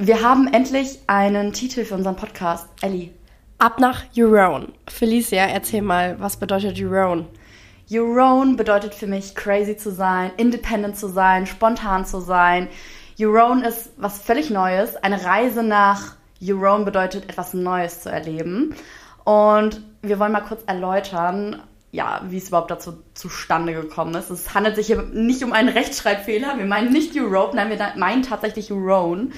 Wir haben endlich einen Titel für unseren Podcast, Elli. Ab nach Eurone. Felicia, erzähl mal, was bedeutet Eurone? Eurone bedeutet für mich, crazy zu sein, independent zu sein, spontan zu sein. Eurone ist was völlig Neues. Eine Reise nach Eurone bedeutet, etwas Neues zu erleben. Und wir wollen mal kurz erläutern, ja, wie es überhaupt dazu zustande gekommen ist. Es handelt sich hier nicht um einen Rechtschreibfehler. Wir meinen nicht Europe, nein, wir meinen tatsächlich Eurone.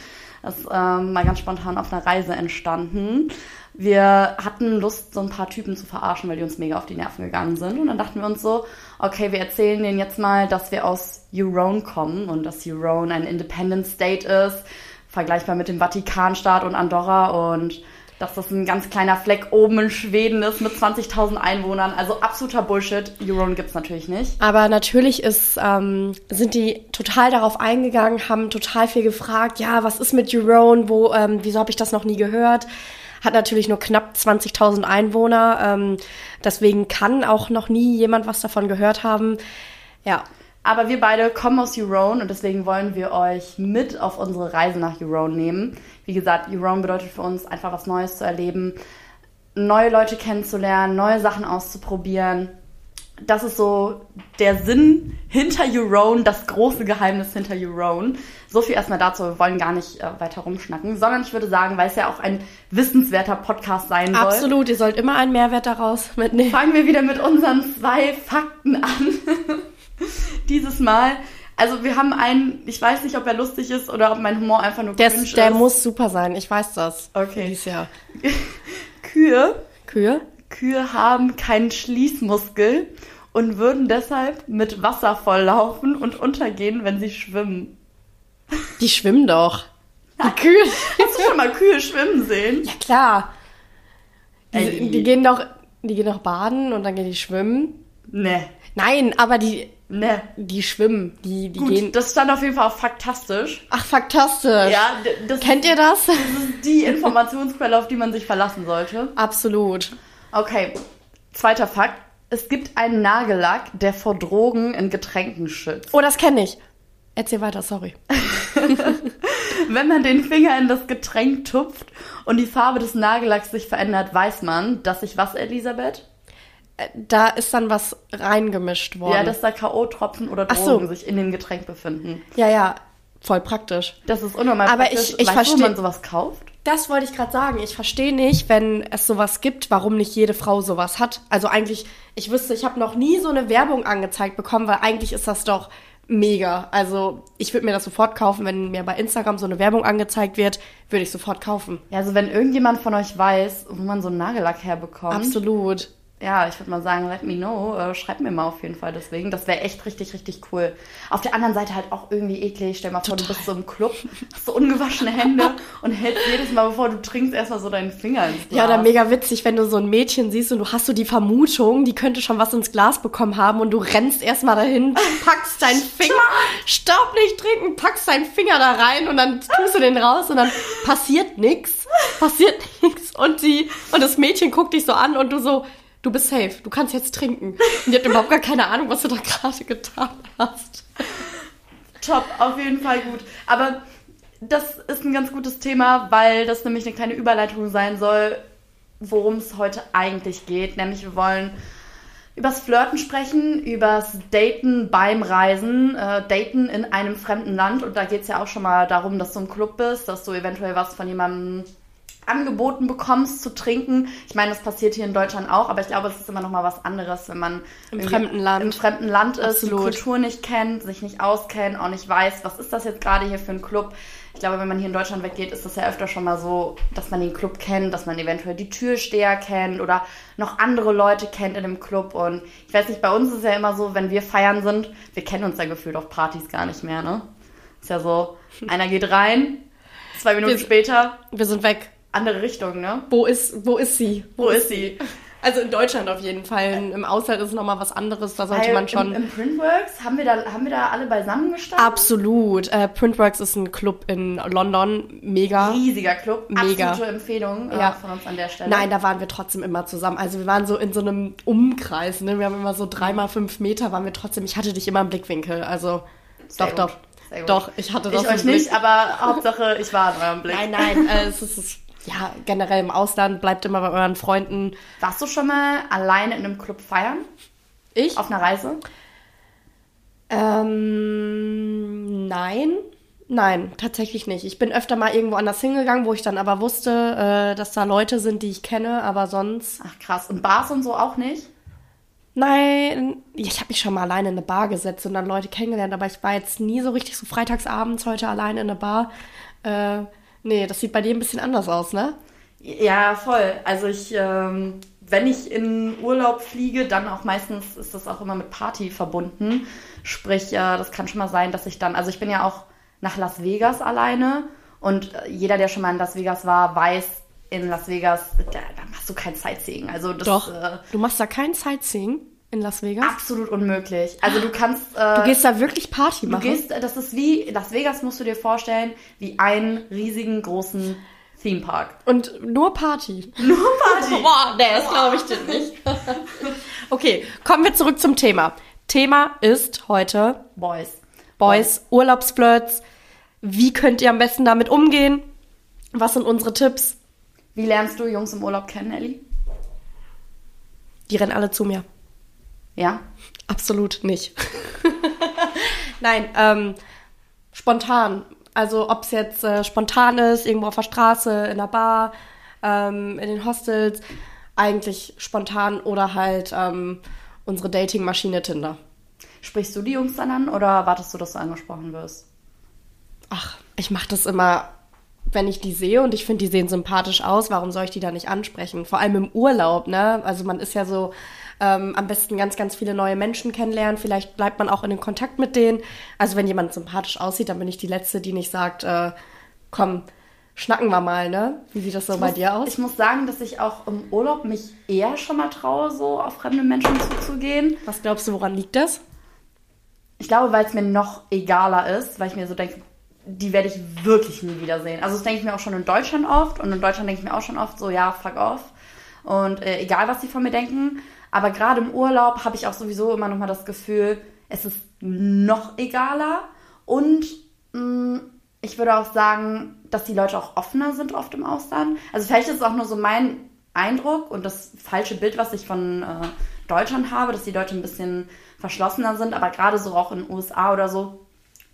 Das ist mal ganz spontan auf einer Reise entstanden. Wir hatten Lust, so ein paar Typen zu verarschen, weil die uns mega auf die Nerven gegangen sind. Und dann dachten wir uns so, okay, wir erzählen denen jetzt mal, dass wir aus Eurone kommen und dass Eurone ein Independent State ist, vergleichbar mit dem Vatikanstaat und Andorra und dass das ein ganz kleiner Fleck oben in Schweden ist mit 20.000 Einwohnern. Also absoluter Bullshit. Eurone gibt's natürlich nicht. Aber natürlich sind die total darauf eingegangen, haben total viel gefragt. Ja, was ist mit Eurone? Wieso habe ich das noch nie gehört? Hat natürlich nur knapp 20.000 Einwohner. Deswegen kann auch noch nie jemand was davon gehört haben. Ja. Aber wir beide kommen aus Eurone und deswegen wollen wir euch mit auf unsere Reise nach Eurone nehmen. Wie gesagt, Eurone bedeutet für uns einfach was Neues zu erleben, neue Leute kennenzulernen, neue Sachen auszuprobieren. Das ist so der Sinn hinter Eurone, das große Geheimnis hinter Eurone. So viel erstmal dazu, wir wollen gar nicht weiter rumschnacken, sondern ich würde sagen, weil es ja auch ein wissenswerter Podcast sein soll. Absolut, ihr sollt immer einen Mehrwert daraus mitnehmen. Fangen wir wieder mit unseren 2 Fakten an. Dieses Mal, also wir haben einen, ich weiß nicht, ob er lustig ist oder ob mein Humor einfach nur cringe ist. Der muss super sein, ich weiß das. Okay. Dieses Jahr. Kühe haben keinen Schließmuskel und würden deshalb mit Wasser volllaufen und untergehen, wenn sie schwimmen. Die schwimmen doch. Die Kühe. Hast du schon mal Kühe schwimmen sehen? Ja, klar. Die gehen doch baden und dann gehen die schwimmen. Nee. Nein, aber die schwimmen. Die gut, gehen. Das stand auf jeden Fall auf Faktastisch. Ach, Faktastisch. Ja, kennt ihr das? Das ist die Informationsquelle, auf die man sich verlassen sollte. Absolut. Okay, zweiter Fakt. Es gibt einen Nagellack, der vor Drogen in Getränken schützt. Oh, das kenne ich. Erzähl weiter, sorry. Wenn man den Finger in das Getränk tupft und die Farbe des Nagellacks sich verändert, weiß man, dass sich was, Elisabeth? Da ist dann was reingemischt worden. Ja, dass da K.O.-Tropfen oder Drogen sich in dem Getränk befinden. Ja, voll praktisch. Das ist unnormal aber praktisch. Aber ich verstehe, wenn man sowas kauft? Das wollte ich gerade sagen. Ich verstehe nicht, wenn es sowas gibt, warum nicht jede Frau sowas hat. Also eigentlich, ich wüsste, ich habe noch nie so eine Werbung angezeigt bekommen, weil eigentlich ist das doch mega. Also ich würde mir das sofort kaufen, wenn mir bei Instagram so eine Werbung angezeigt wird, würde ich sofort kaufen. Ja, also wenn irgendjemand von euch weiß, wo man so einen Nagellack herbekommt. Absolut. Ja, ich würde mal sagen, let me know, schreibt mir mal auf jeden Fall deswegen. Das wäre echt richtig, richtig cool. Auf der anderen Seite halt auch irgendwie eklig. Stell mal vor, total. Du bist so im Club, hast so ungewaschene Hände und hältst jedes Mal, bevor du trinkst, erstmal so deinen Finger ins Glas. Ja, dann mega witzig, wenn du so ein Mädchen siehst und du hast so die Vermutung, die könnte schon was ins Glas bekommen haben und du rennst erstmal dahin, packst deinen Finger, Staub nicht trinken, packst deinen Finger da rein und dann tust du den raus und dann passiert nichts und das Mädchen guckt dich so an und du so, du bist safe, du kannst jetzt trinken. Und die hat überhaupt gar keine Ahnung, was du da gerade getan hast. Top, auf jeden Fall gut. Aber das ist ein ganz gutes Thema, weil das nämlich eine kleine Überleitung sein soll, worum es heute eigentlich geht. Nämlich wir wollen übers Flirten sprechen, übers Daten beim Reisen, Daten in einem fremden Land. Und da geht es ja auch schon mal darum, dass du im Club bist, dass du eventuell was von jemandem angeboten bekommst zu trinken. Ich meine, das passiert hier in Deutschland auch, aber ich glaube, es ist immer noch mal was anderes, wenn man im fremden Land ist, die Kultur nicht kennt, sich nicht auskennt, auch nicht weiß, was ist das jetzt gerade hier für ein Club. Ich glaube, wenn man hier in Deutschland weggeht, ist das ja öfter schon mal so, dass man den Club kennt, dass man eventuell die Türsteher kennt oder noch andere Leute kennt in dem Club. Und ich weiß nicht, bei uns ist es ja immer so, wenn wir feiern sind, wir kennen uns ja gefühlt auf Partys gar nicht mehr, ne? Ist ja so, einer geht rein, 2 Minuten später. Wir sind weg. Andere Richtung, ne? Wo ist sie? Wo ist sie? Also in Deutschland auf jeden Fall. Im Ausland ist es nochmal was anderes. Da sollte man schon... Im Printworks haben wir da alle beisammen gestanden? Absolut. Printworks ist ein Club in London. Mega. Riesiger Club. Mega. Absolute Empfehlung von uns an der Stelle. Nein, da waren wir trotzdem immer zusammen. Also wir waren so in so einem Umkreis. Ne? Wir haben immer so 3x5 Meter waren wir trotzdem. Ich hatte dich immer im Blickwinkel. Also Sehr gut. Sehr gut. Doch, ich hatte das euch nicht, aber Hauptsache ich war in eurem Blick. Nein, es ist ja generell im Ausland, bleibt immer bei euren Freunden. Warst du schon mal alleine in einem Club feiern? Ich? Auf einer Reise? Nein, tatsächlich nicht. Ich bin öfter mal irgendwo anders hingegangen, wo ich dann aber wusste, dass da Leute sind, die ich kenne, aber sonst... Ach krass, und Bars und so auch nicht? Nein, ich habe mich schon mal alleine in eine Bar gesetzt und dann Leute kennengelernt, aber ich war jetzt nie so richtig so freitagsabends heute alleine in eine Bar. Nee, das sieht bei dir ein bisschen anders aus, ne? Ja, voll. Also ich... Wenn ich in Urlaub fliege, dann auch meistens ist das auch immer mit Party verbunden. Sprich, das kann schon mal sein, dass ich dann... Also ich bin ja auch nach Las Vegas alleine. Und jeder, der schon mal in Las Vegas war, weiß, in Las Vegas, da machst du kein Sightseeing. Also das, doch, du machst da kein Sightseeing in Las Vegas? Absolut unmöglich. Also du kannst... du gehst da wirklich Party machen? Das ist wie... Las Vegas musst du dir vorstellen, wie einen riesigen, großen... Theme Park. Und nur Party. Nur Party. Boah, nee, das glaube ich dir nicht. Okay, kommen wir zurück zum Thema. Thema ist heute Boys, Urlaubsflirts. Wie könnt ihr am besten damit umgehen? Was sind unsere Tipps? Wie lernst du Jungs im Urlaub kennen, Elli? Die rennen alle zu mir. Ja? Absolut nicht. Nein, spontan. Also ob es jetzt spontan ist, irgendwo auf der Straße, in der Bar, in den Hostels, eigentlich spontan oder halt unsere Dating-Maschine Tinder. Sprichst du die Jungs dann an oder wartest du, dass du angesprochen wirst? Ach, ich mache das immer, wenn ich die sehe und ich finde, die sehen sympathisch aus, warum soll ich die da nicht ansprechen? Vor allem im Urlaub, ne? Also man ist ja so... am besten ganz, ganz viele neue Menschen kennenlernen. Vielleicht bleibt man auch in den Kontakt mit denen. Also wenn jemand sympathisch aussieht, dann bin ich die Letzte, die nicht sagt, komm, schnacken wir mal, ne? Wie sieht das so bei dir aus? Ich muss sagen, dass ich auch im Urlaub mich eher schon mal traue, so auf fremde Menschen zuzugehen. Was glaubst du, woran liegt das? Ich glaube, weil es mir noch egaler ist, weil ich mir so denke, die werde ich wirklich nie wiedersehen. Also das denke ich mir auch schon in Deutschland oft. Und in Deutschland denke ich mir auch schon oft so, ja, fuck off. Und egal, was die von mir denken... Aber gerade im Urlaub habe ich auch sowieso immer nochmal das Gefühl, es ist noch egaler. Und ich würde auch sagen, dass die Leute auch offener sind oft im Ausland. Also vielleicht ist es auch nur so mein Eindruck und das falsche Bild, was ich von Deutschland habe, dass die Leute ein bisschen verschlossener sind. Aber gerade so auch in den USA oder so,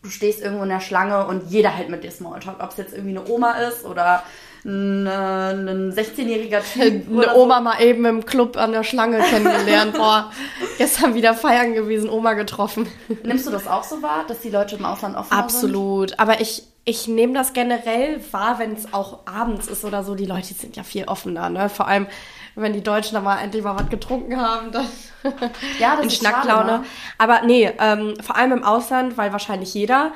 du stehst irgendwo in der Schlange und jeder hält mit dir Smalltalk. Ob es jetzt irgendwie eine Oma ist oder... ein 16-jähriger Typ. Eine Oma mal eben im Club an der Schlange kennengelernt. Boah, gestern wieder feiern gewesen, Oma getroffen. Nimmst du das auch so wahr, dass die Leute im Ausland offener Absolut. Sind? Absolut. Aber ich nehme das generell wahr, wenn es auch abends ist oder so. Die Leute sind ja viel offener, ne? Vor allem, wenn die Deutschen da mal endlich mal was getrunken haben. Dann ja, das in ist Schnacklaune. Schade, ne? Aber nee, vor allem im Ausland, weil wahrscheinlich jeder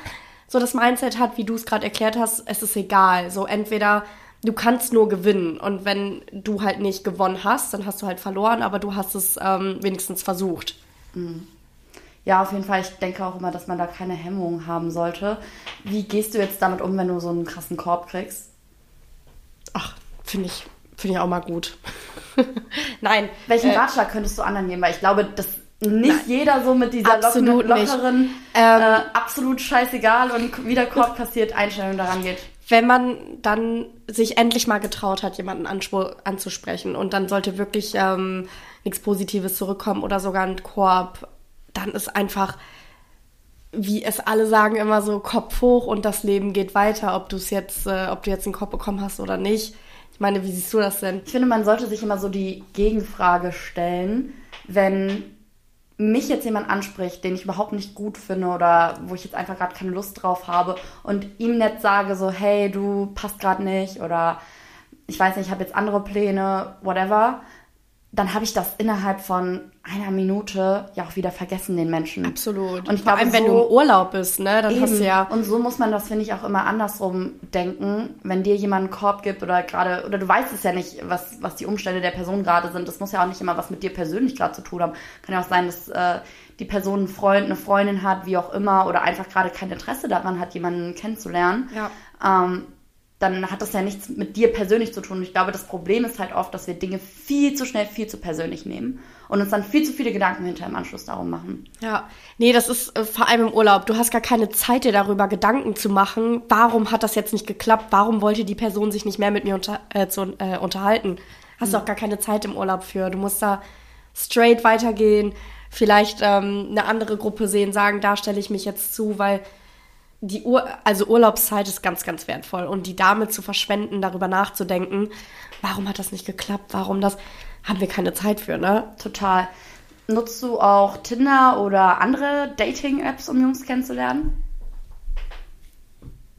so das Mindset hat, wie du es gerade erklärt hast, es ist egal. So entweder... Du kannst nur gewinnen und wenn du halt nicht gewonnen hast, dann hast du halt verloren, aber du hast es wenigstens versucht. Ja, auf jeden Fall. Ich denke auch immer, dass man da keine Hemmungen haben sollte. Wie gehst du jetzt damit um, wenn du so einen krassen Korb kriegst? Ach, finde ich auch mal gut. Nein. Welchen Ratschlag könntest du anderen geben? Weil ich glaube, dass nicht jeder so mit dieser lockeren, absolut scheißegal und wieder Korb kassiert Einstellung daran geht. Wenn man dann sich endlich mal getraut hat, jemanden anzusprechen und dann sollte wirklich nichts Positives zurückkommen oder sogar ein Korb, dann ist einfach, wie es alle sagen, immer so Kopf hoch und das Leben geht weiter, ob du jetzt einen Korb bekommen hast oder nicht. Ich meine, wie siehst du das denn? Ich finde, man sollte sich immer so die Gegenfrage stellen, wenn mich jetzt jemand anspricht, den ich überhaupt nicht gut finde oder wo ich jetzt einfach gerade keine Lust drauf habe und ihm nett sage so, hey, du passt gerade nicht oder ich weiß nicht, ich habe jetzt andere Pläne, whatever, dann habe ich das innerhalb von einer Minute ja auch wieder vergessen, den Menschen. Absolut. Und ich glaube, vor allem, wenn du im Urlaub bist, ne, dann hast du ja... Und so muss man das, finde ich, auch immer andersrum denken, wenn dir jemand einen Korb gibt oder gerade... Oder du weißt es ja nicht, was die Umstände der Person gerade sind. Das muss ja auch nicht immer was mit dir persönlich gerade zu tun haben. Kann ja auch sein, dass die Person einen Freund, eine Freundin hat, wie auch immer, oder einfach gerade kein Interesse daran hat, jemanden kennenzulernen. Ja. dann hat das ja nichts mit dir persönlich zu tun. Ich glaube, das Problem ist halt oft, dass wir Dinge viel zu schnell, viel zu persönlich nehmen und uns dann viel zu viele Gedanken hinterher im Anschluss darum machen. Ja, nee, das ist vor allem im Urlaub. Du hast gar keine Zeit, dir darüber Gedanken zu machen, warum hat das jetzt nicht geklappt, warum wollte die Person sich nicht mehr mit mir unterhalten. Hast du auch gar keine Zeit im Urlaub für. Du musst da straight weitergehen, vielleicht eine andere Gruppe sehen, sagen, da stelle ich mich jetzt zu, weil... Also Urlaubszeit ist ganz, ganz wertvoll. Und die damit zu verschwenden, darüber nachzudenken, warum hat das nicht geklappt, warum das, haben wir keine Zeit für, ne? Total. Nutzt du auch Tinder oder andere Dating-Apps, um Jungs kennenzulernen?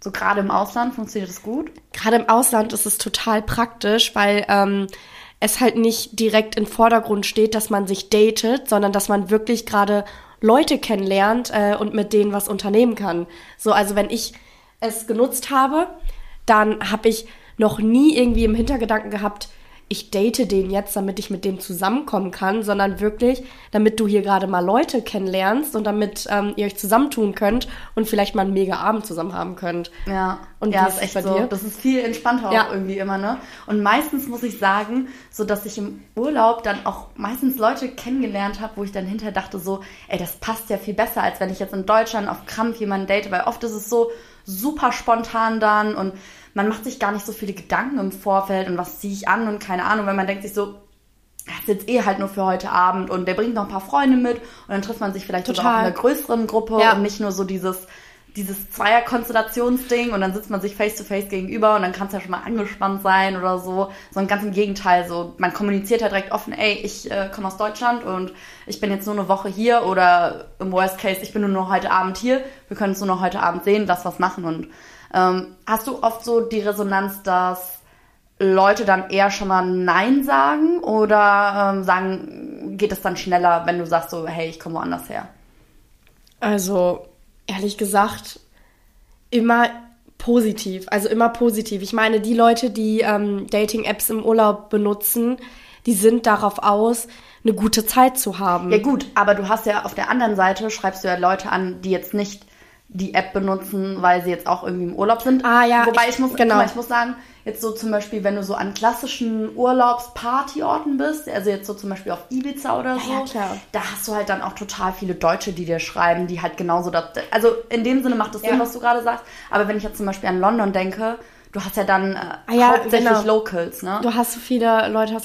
So gerade im Ausland funktioniert das gut? Gerade im Ausland ist es total praktisch, weil es halt nicht direkt im Vordergrund steht, dass man sich datet, sondern dass man wirklich gerade... Leute kennenlernt und mit denen was unternehmen kann. So, also wenn ich es genutzt habe, dann habe ich noch nie irgendwie im Hintergedanken gehabt, ich date den jetzt, damit ich mit dem zusammenkommen kann, sondern wirklich, damit du hier gerade mal Leute kennenlernst und damit ihr euch zusammentun könnt und vielleicht mal einen mega Abend zusammen haben könnt. Ja, und ja, das ist echt bei so. Dir? Das ist viel entspannter auch irgendwie immer, ne? Und meistens muss ich sagen, so dass ich im Urlaub dann auch meistens Leute kennengelernt habe, wo ich dann hinterher dachte so, ey, das passt ja viel besser, als wenn ich jetzt in Deutschland auf Krampf jemanden date, weil oft ist es so super spontan dann und man macht sich gar nicht so viele Gedanken im Vorfeld und was ziehe ich an und keine Ahnung, weil man denkt sich so, das ist jetzt eh halt nur für heute Abend und der bringt noch ein paar Freunde mit und dann trifft man sich vielleicht auch in einer größeren Gruppe und nicht nur so dieses Zweier-Konstellationsding und dann sitzt man sich face-to-face gegenüber und dann kann es ja schon mal angespannt sein oder so, sondern ganz im Gegenteil, so man kommuniziert ja direkt offen, ey, ich komme aus Deutschland und ich bin jetzt nur eine Woche hier oder im Worst Case, ich bin nur noch heute Abend hier, wir können uns nur noch heute Abend sehen, lass was machen und hast du oft so die Resonanz, dass Leute dann eher schon mal Nein sagen oder sagen, geht es dann schneller, wenn du sagst so, hey, ich komme woanders her? Also ehrlich gesagt, immer positiv, also immer positiv. Ich meine, die Leute, die Dating-Apps im Urlaub benutzen, die sind darauf aus, eine gute Zeit zu haben. Ja gut, aber du hast ja auf der anderen Seite, schreibst du ja Leute an, die jetzt nicht die App benutzen, weil sie jetzt auch irgendwie im Urlaub sind. Ah ja, wobei ich muss sagen, jetzt so zum Beispiel, wenn du so an klassischen Urlaubspartyorten bist, also jetzt so zum Beispiel auf Ibiza oder so, ja, klar. Da hast du halt dann auch total viele Deutsche, die dir schreiben, die halt genauso das... Also in dem Sinne macht das Sinn, was du gerade sagst, aber wenn ich jetzt zum Beispiel an London denke, du hast ja dann hauptsächlich Locals, ne? Du hast so viele Leute,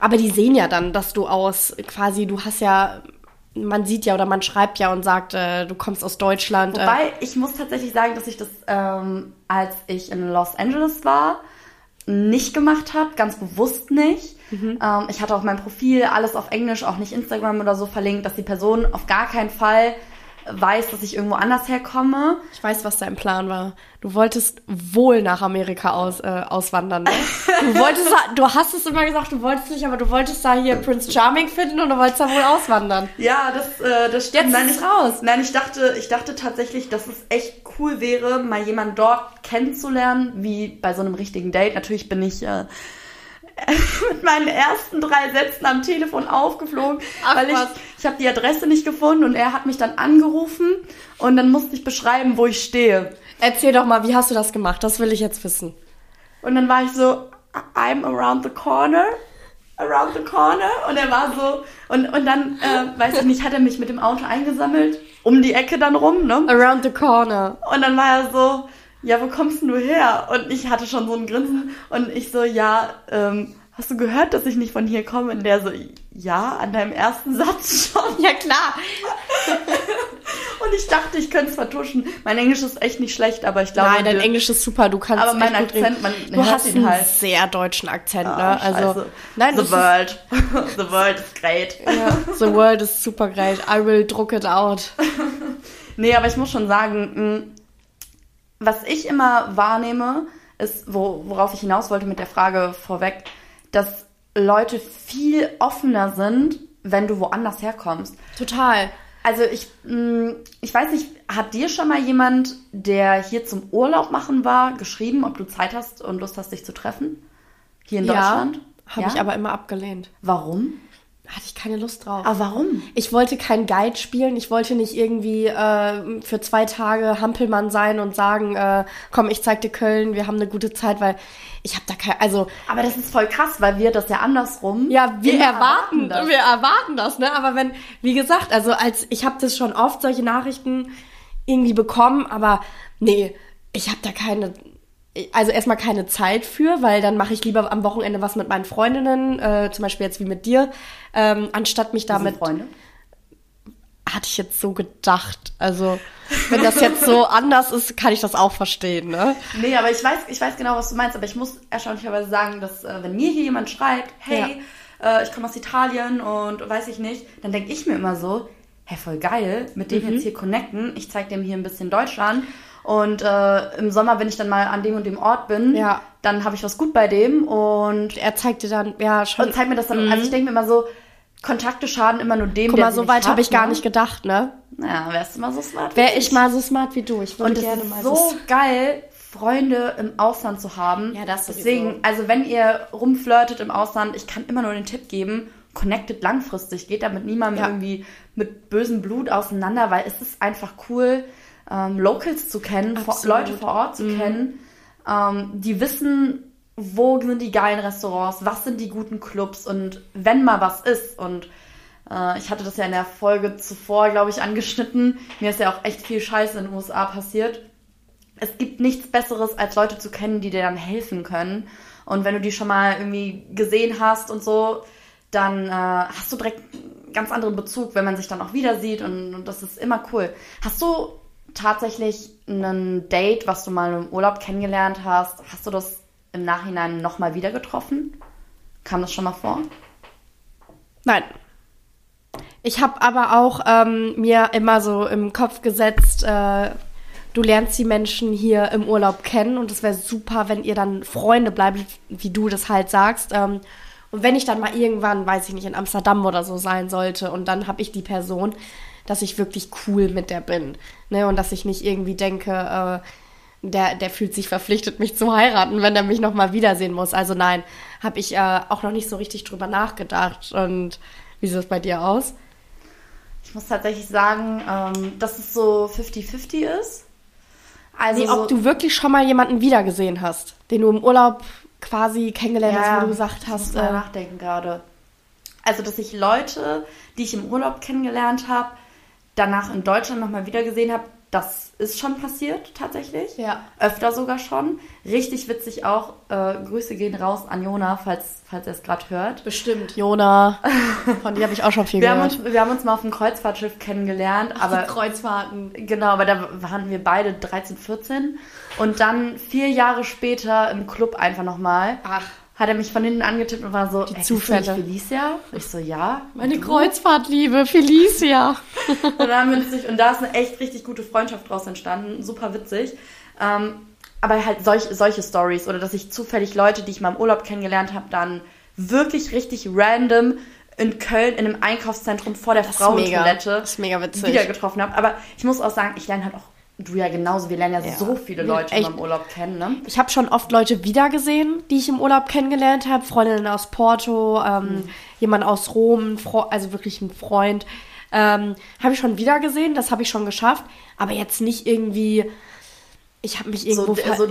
aber die sehen ja dann, dass du aus quasi, du hast ja... Man sieht ja oder man schreibt ja und sagt, du kommst aus Deutschland. Wobei, ich muss tatsächlich sagen, dass ich das, als ich in Los Angeles war, nicht gemacht habe, ganz bewusst nicht. Mhm. Ich hatte auch mein Profil, alles auf Englisch, auch nicht Instagram oder so verlinkt, dass die Person auf gar keinen Fall weiß, dass ich irgendwo anders herkomme. Ich weiß, was dein Plan war. Du wolltest wohl nach Amerika auswandern. Ne? Du hast es immer gesagt, du wolltest nicht, aber du wolltest da hier Prince Charming finden und du wolltest da wohl auswandern. Ja, das stimmt. Jetzt ist es raus. Nein, ich dachte tatsächlich, dass es echt cool wäre, mal jemanden dort kennenzulernen, wie bei so einem richtigen Date. Natürlich bin ich... mit meinen ersten 3 Sätzen am Telefon aufgeflogen, weil ich habe die Adresse nicht gefunden und er hat mich dann angerufen und dann musste ich beschreiben, wo ich stehe. Erzähl doch mal, wie hast du das gemacht? Das will ich jetzt wissen. Und dann war ich so, I'm around the corner und er war so und dann, weiß ich nicht, hat er mich mit dem Auto eingesammelt, um die Ecke dann rum, ne? Around the corner. Und dann war er so, ja, wo kommst denn du her? Und ich hatte schon so ein Grinsen und ich so, ja, hast du gehört, dass ich nicht von hier komme? Und der so, ja, an deinem ersten Satz schon. Ja, klar. Und ich dachte, ich könnte es vertuschen. Mein Englisch ist echt nicht schlecht, aber ich glaube... Nein, dein Englisch ist super, du kannst aber mein Akzent, du hast ihn halt. Sehr deutschen Akzent, ne? Ah, also, nein, the world. The world is great. Yeah, the world is super great. I will druck it out. Nee, aber ich muss schon sagen... Was ich immer wahrnehme, ist, worauf ich hinaus wollte mit der Frage vorweg, dass Leute viel offener sind, wenn du woanders herkommst. Total. Also ich weiß nicht, hat dir schon mal jemand, der hier zum Urlaub machen war, geschrieben, ob du Zeit hast und Lust hast, dich zu treffen? Hier in Deutschland? Ja, habe ich aber immer abgelehnt. Warum? hatte ich keine Lust drauf. Aber warum? Ich wollte kein Guide spielen. Ich wollte nicht irgendwie für 2 Tage Hampelmann sein und sagen, komm, ich zeig dir Köln, wir haben eine gute Zeit, weil ich habe da kein... Also, aber das ist voll krass, weil wir das ja andersrum... Ja, wir erwarten das, ne? Aber wenn, wie gesagt, also als ich habe das schon oft, solche Nachrichten irgendwie bekommen, aber nee, ich habe da keine... Also erstmal keine Zeit für, weil dann mache ich lieber am Wochenende was mit meinen Freundinnen, zum Beispiel jetzt wie mit dir, anstatt mich damit... Freunde? Hatte ich jetzt so gedacht. Also wenn das jetzt so anders ist, kann ich das auch verstehen, ne? Nee, aber ich weiß genau, was du meinst, aber ich muss erstaunlicherweise sagen, dass wenn mir hier jemand schreibt, hey, ja, ich komme aus Italien und weiß ich nicht, dann denke ich mir immer so, hey, voll geil, mit dem jetzt hier connecten, ich zeige dem hier ein bisschen Deutschland. Und im Sommer, wenn ich dann mal an dem und dem Ort bin, dann habe ich was gut bei dem und er zeigt dir dann, ja, schon. Und zeigt mir das dann, also ich denke mir immer so, Kontakte schaden immer nur dem, der... Guck mal, so weit habe ich gar nicht gedacht, ne? Ja, wärst du mal so smart wie du. Wäre ich mal so smart wie du. Ich würde gerne mal so... Und es ist so geil, Freunde im Ausland zu haben. Ja, das sowieso. Deswegen, also wenn ihr rumflirtet im Ausland, ich kann immer nur den Tipp geben, connectet langfristig, geht damit niemandem irgendwie mit bösem Blut auseinander, weil es ist einfach cool... Locals zu kennen, Leute vor Ort zu kennen, die wissen, wo sind die geilen Restaurants, was sind die guten Clubs und wenn mal was ist. Und ich hatte das ja in der Folge zuvor, glaube ich, angeschnitten. Mir ist ja auch echt viel Scheiße in den USA passiert. Es gibt nichts Besseres, als Leute zu kennen, die dir dann helfen können. Und wenn du die schon mal irgendwie gesehen hast und so, dann hast du direkt einen ganz anderen Bezug, wenn man sich dann auch wieder sieht und das ist immer cool. Hast du tatsächlich ein Date, was du mal im Urlaub kennengelernt hast, hast du das im Nachhinein nochmal wieder getroffen? Kam das schon mal vor? Nein. Ich habe aber auch mir immer so im Kopf gesetzt, du lernst die Menschen hier im Urlaub kennen und es wäre super, wenn ihr dann Freunde bleibt, wie du das halt sagst. Und wenn ich dann mal irgendwann, weiß ich nicht, in Amsterdam oder so sein sollte und dann habe ich die Person, dass ich wirklich cool mit der bin, ne? Und dass ich nicht irgendwie denke, der fühlt sich verpflichtet, mich zu heiraten, wenn er mich nochmal wiedersehen muss. Also nein, habe ich auch noch nicht so richtig drüber nachgedacht. Und wie sieht das bei dir aus? Ich muss tatsächlich sagen, dass es so 50-50 ist. Also nee, so ob du wirklich schon mal jemanden wiedergesehen hast, den du im Urlaub quasi kennengelernt hast, wo du gesagt hast... Ich muss mal nachdenken gerade. Also dass ich Leute, die ich im Urlaub kennengelernt habe, danach in Deutschland nochmal wieder gesehen habe, das ist schon passiert tatsächlich. Ja. Öfter sogar schon. Richtig witzig auch. Grüße gehen raus an Jona, falls er es gerade hört. Bestimmt. Jona. Von dir habe ich auch schon viel gehört. Wir haben uns mal auf einem Kreuzfahrtschiff kennengelernt. Ach, aber Kreuzfahrten. Genau, aber da waren wir beide 13, 14. Und dann 4 Jahre später im Club einfach nochmal. Ach. Hat er mich von hinten angetippt und war so, die Zufälle. Felicia? Ich so, ja. Meine Kreuzfahrtliebe, Felicia. Und da ist eine echt richtig gute Freundschaft draus entstanden. Super witzig. Aber halt solche Stories oder dass ich zufällig Leute, die ich mal im Urlaub kennengelernt habe, dann wirklich richtig random in Köln in einem Einkaufszentrum vor der Frauentoilette wieder getroffen habe. Aber ich muss auch sagen, ich lerne halt auch du ja genauso, wir lernen ja so viele Leute im Urlaub kennen, ne? Ich habe schon oft Leute wiedergesehen, die ich im Urlaub kennengelernt habe. Freundinnen aus Porto, jemand aus Rom, also wirklich ein Freund. Habe ich schon wiedergesehen, das habe ich schon geschafft. Aber jetzt nicht irgendwie, ich habe mich irgendwo... wo du so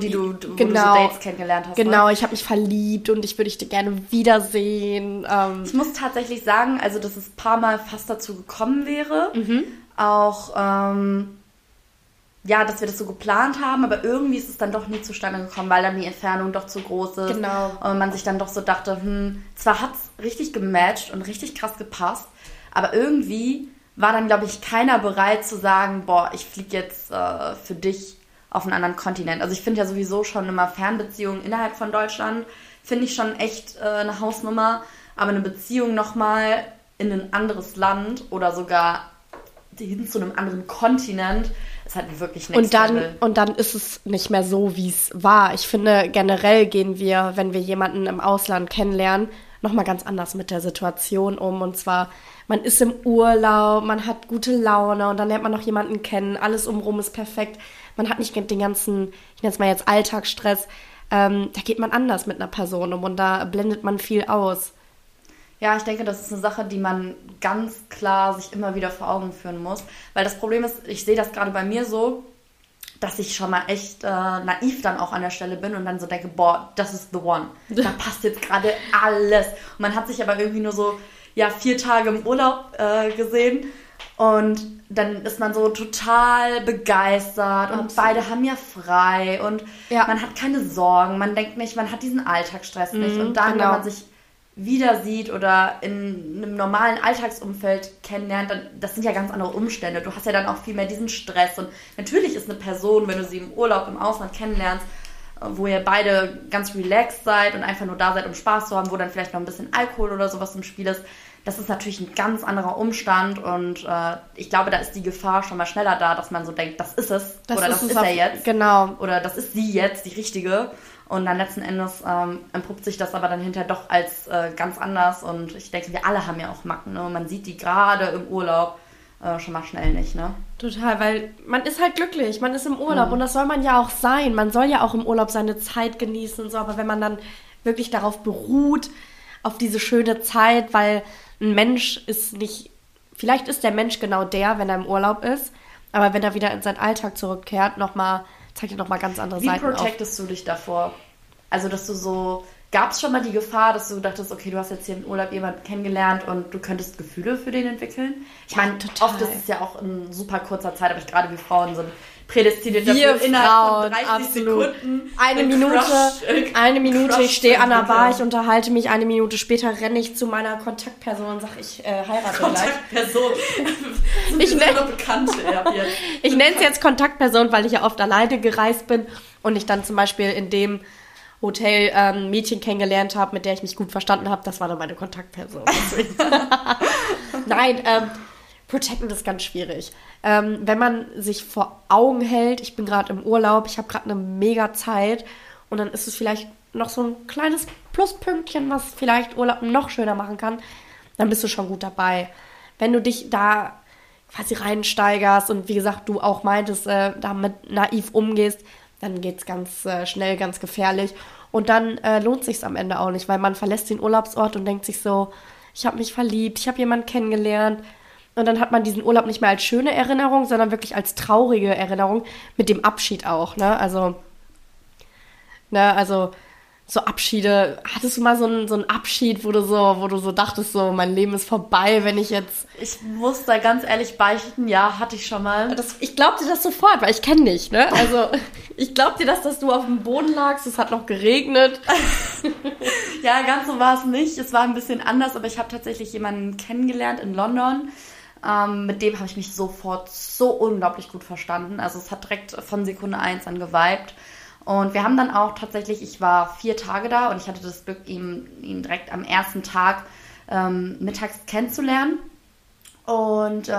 Dates kennengelernt hast. Genau, oder? Ich habe mich verliebt und ich würde dich gerne wiedersehen. Ich muss tatsächlich sagen, also dass es ein paar Mal fast dazu gekommen wäre. Mhm. Auch... ja, dass wir das so geplant haben, aber irgendwie ist es dann doch nie zustande gekommen, weil dann die Entfernung doch zu groß ist. Genau. Und man sich dann doch so dachte, zwar hat's richtig gematcht und richtig krass gepasst, aber irgendwie war dann, glaube ich, keiner bereit zu sagen, boah, ich fliege jetzt für dich auf einen anderen Kontinent. Also ich finde ja sowieso schon immer Fernbeziehungen innerhalb von Deutschland, finde ich schon echt eine Hausnummer, aber eine Beziehung nochmal in ein anderes Land oder sogar hin zu einem anderen Kontinent, ist halt wirklich nichts. Und dann ist es nicht mehr so, wie es war. Ich finde, generell gehen wir, wenn wir jemanden im Ausland kennenlernen, nochmal ganz anders mit der Situation um. Und zwar, man ist im Urlaub, man hat gute Laune und dann lernt man noch jemanden kennen, alles umrum ist perfekt. Man hat nicht den ganzen, ich nenne es mal jetzt Alltagsstress. Da geht man anders mit einer Person um und da blendet man viel aus. Ja, ich denke, das ist eine Sache, die man ganz klar sich immer wieder vor Augen führen muss. Weil das Problem ist, ich sehe das gerade bei mir so, dass ich schon mal echt naiv dann auch an der Stelle bin und dann so denke, boah, das ist the one. Da passt jetzt gerade alles. Und man hat sich aber irgendwie nur so, ja, 4 Tage im Urlaub gesehen und dann ist man so total begeistert und beide haben ja frei und man hat keine Sorgen, man denkt nicht, man hat diesen Alltagsstress nicht. Und dann, wenn man sich wieder sieht oder in einem normalen Alltagsumfeld kennenlernt, dann, das sind ja ganz andere Umstände. Du hast ja dann auch viel mehr diesen Stress. Und natürlich ist eine Person, wenn du sie im Urlaub, im Ausland kennenlernst, wo ihr beide ganz relaxed seid und einfach nur da seid, um Spaß zu haben, wo dann vielleicht noch ein bisschen Alkohol oder sowas im Spiel ist, das ist natürlich ein ganz anderer Umstand. Und ich glaube, da ist die Gefahr schon mal schneller da, dass man so denkt, das ist es. Oder das ist er jetzt. Genau. Oder das ist sie jetzt, die Richtige. Und dann letzten Endes entpuppt sich das aber dann hinterher doch als ganz anders. Und ich denke, wir alle haben ja auch Macken. Ne? Man sieht die gerade im Urlaub schon mal schnell nicht. Ne? Total, weil man ist halt glücklich. Man ist im Urlaub und das soll man ja auch sein. Man soll ja auch im Urlaub seine Zeit genießen und so. Aber wenn man dann wirklich darauf beruht, auf diese schöne Zeit, weil ein Mensch ist nicht... Vielleicht ist der Mensch genau der, wenn er im Urlaub ist. Aber wenn er wieder in seinen Alltag zurückkehrt, nochmal... zeigt dir nochmal ganz andere Seiten auf. Wie protectest du dich davor? Also, dass du so... Gab es schon mal die Gefahr, dass du dachtest, okay, du hast jetzt hier im Urlaub jemanden kennengelernt und du könntest Gefühle für den entwickeln? Ich meine, oft ist es ja auch in super kurzer Zeit, aber gerade wir Frauen sind prädestiniert dafür, innerhalb von 30 Sekunden eine Minute, ich stehe an der Bar, ich unterhalte mich, eine Minute später renne ich zu meiner Kontaktperson und sage, ich heirate Kontaktperson. Gleich. Ich nenne es jetzt Kontaktperson, weil ich ja oft alleine gereist bin und ich dann zum Beispiel in dem Hotel Mädchen kennengelernt habe, mit der ich mich gut verstanden habe, das war dann meine Kontaktperson. Nein, protecten ist ganz schwierig. Wenn man sich vor Augen hält, ich bin gerade im Urlaub, ich habe gerade eine mega Zeit und dann ist es vielleicht noch so ein kleines Pluspünktchen, was vielleicht Urlaub noch schöner machen kann, dann bist du schon gut dabei. Wenn du dich da quasi reinsteigerst und wie gesagt, du auch meintest, damit naiv umgehst, dann geht's ganz schnell, ganz gefährlich. Und dann lohnt sich's am Ende auch nicht, weil man verlässt den Urlaubsort und denkt sich so, ich habe mich verliebt, ich habe jemanden kennengelernt. Und dann hat man diesen Urlaub nicht mehr als schöne Erinnerung, sondern wirklich als traurige Erinnerung mit dem Abschied auch. Ne? Also so Abschiede. Hattest du mal so einen Abschied, wo du so dachtest, so mein Leben ist vorbei, wenn ich jetzt... Ich muss da ganz ehrlich beichten, ja, hatte ich schon mal. Ich glaub dir das sofort, weil ich kenne dich, ne? Also ich glaub dir das, dass du auf dem Boden lagst, es hat noch geregnet. Ja, ganz so war es nicht. Es war ein bisschen anders, aber ich habe tatsächlich jemanden kennengelernt in London. Mit dem habe ich mich sofort so unglaublich gut verstanden. Also es hat direkt von Sekunde 1 an geweibt. Und wir haben dann auch tatsächlich, ich war 4 Tage da und ich hatte das Glück, ihn direkt am ersten Tag mittags kennenzulernen. Und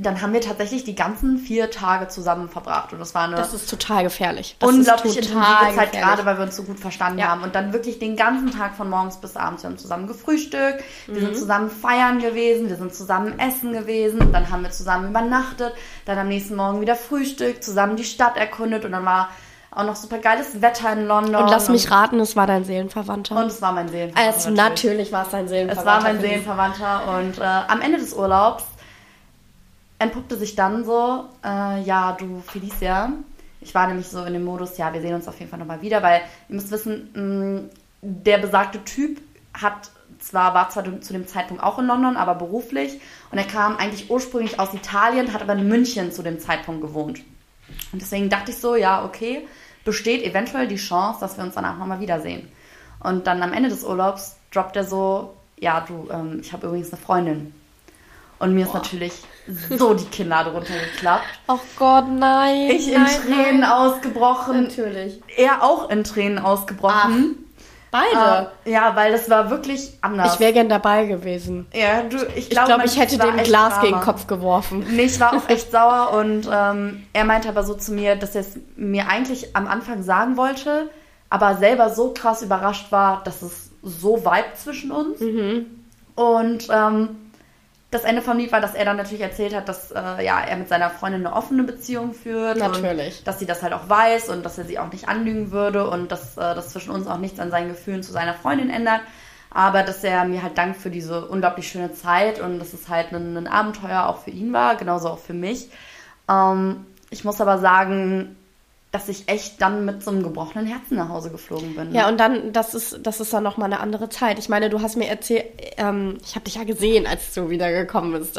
dann haben wir tatsächlich die ganzen 4 Tage zusammen verbracht. Und das war das ist total gefährlich. Das unglaublich ist total intensive Zeit, gefährlich. Gerade weil wir uns so gut verstanden haben. Und dann wirklich den ganzen Tag von morgens bis abends. Wir haben zusammen gefrühstückt, wir sind zusammen feiern gewesen, wir sind zusammen essen gewesen, dann haben wir zusammen übernachtet, dann am nächsten Morgen wieder Frühstück, zusammen die Stadt erkundet und dann war auch noch super geiles Wetter in London. Und lass mich raten, es war dein Seelenverwandter. Und es war mein Seelenverwandter. Also natürlich war es dein Seelenverwandter. Es war mein Seelenverwandter und am Ende des Urlaubs entpuppte sich dann so, du Felicia, ich war nämlich so in dem Modus, ja, wir sehen uns auf jeden Fall nochmal wieder, weil ihr müsst wissen, der besagte Typ war zwar zu dem Zeitpunkt auch in London, aber beruflich und er kam eigentlich ursprünglich aus Italien, hat aber in München zu dem Zeitpunkt gewohnt. Und deswegen dachte ich so, ja, okay, besteht eventuell die Chance, dass wir uns danach nochmal wiedersehen. Und dann am Ende des Urlaubs droppt er so, ja, du, ich habe übrigens eine Freundin. Und mir ist natürlich so die Kinnlade runtergeklappt. Oh Gott, nein. Ich in Tränen ausgebrochen. Natürlich. Er auch in Tränen ausgebrochen. Ach, beide? Ja, weil das war wirklich anders. Ich wäre gern dabei gewesen. Ja, ich glaube, ich hätte dem Glas gegen den Kopf geworfen. Nee, ich war auch echt sauer. Und er meinte aber so zu mir, dass er es mir eigentlich am Anfang sagen wollte, aber selber so krass überrascht war, dass es so vibe zwischen uns. Mhm. Und... das Ende vom Lied war, dass er dann natürlich erzählt hat, dass er mit seiner Freundin eine offene Beziehung führt. Natürlich. Und dass sie das halt auch weiß und dass er sie auch nicht anlügen würde und dass das zwischen uns auch nichts an seinen Gefühlen zu seiner Freundin ändert. Aber dass er mir halt dankt für diese unglaublich schöne Zeit und dass es halt ein Abenteuer auch für ihn war, genauso auch für mich. Ich muss aber sagen, dass ich echt dann mit so einem gebrochenen Herzen nach Hause geflogen bin. Ja, und dann, das ist dann nochmal eine andere Zeit. Ich meine, du hast mir erzählt, ich habe dich ja gesehen, als du wiedergekommen bist.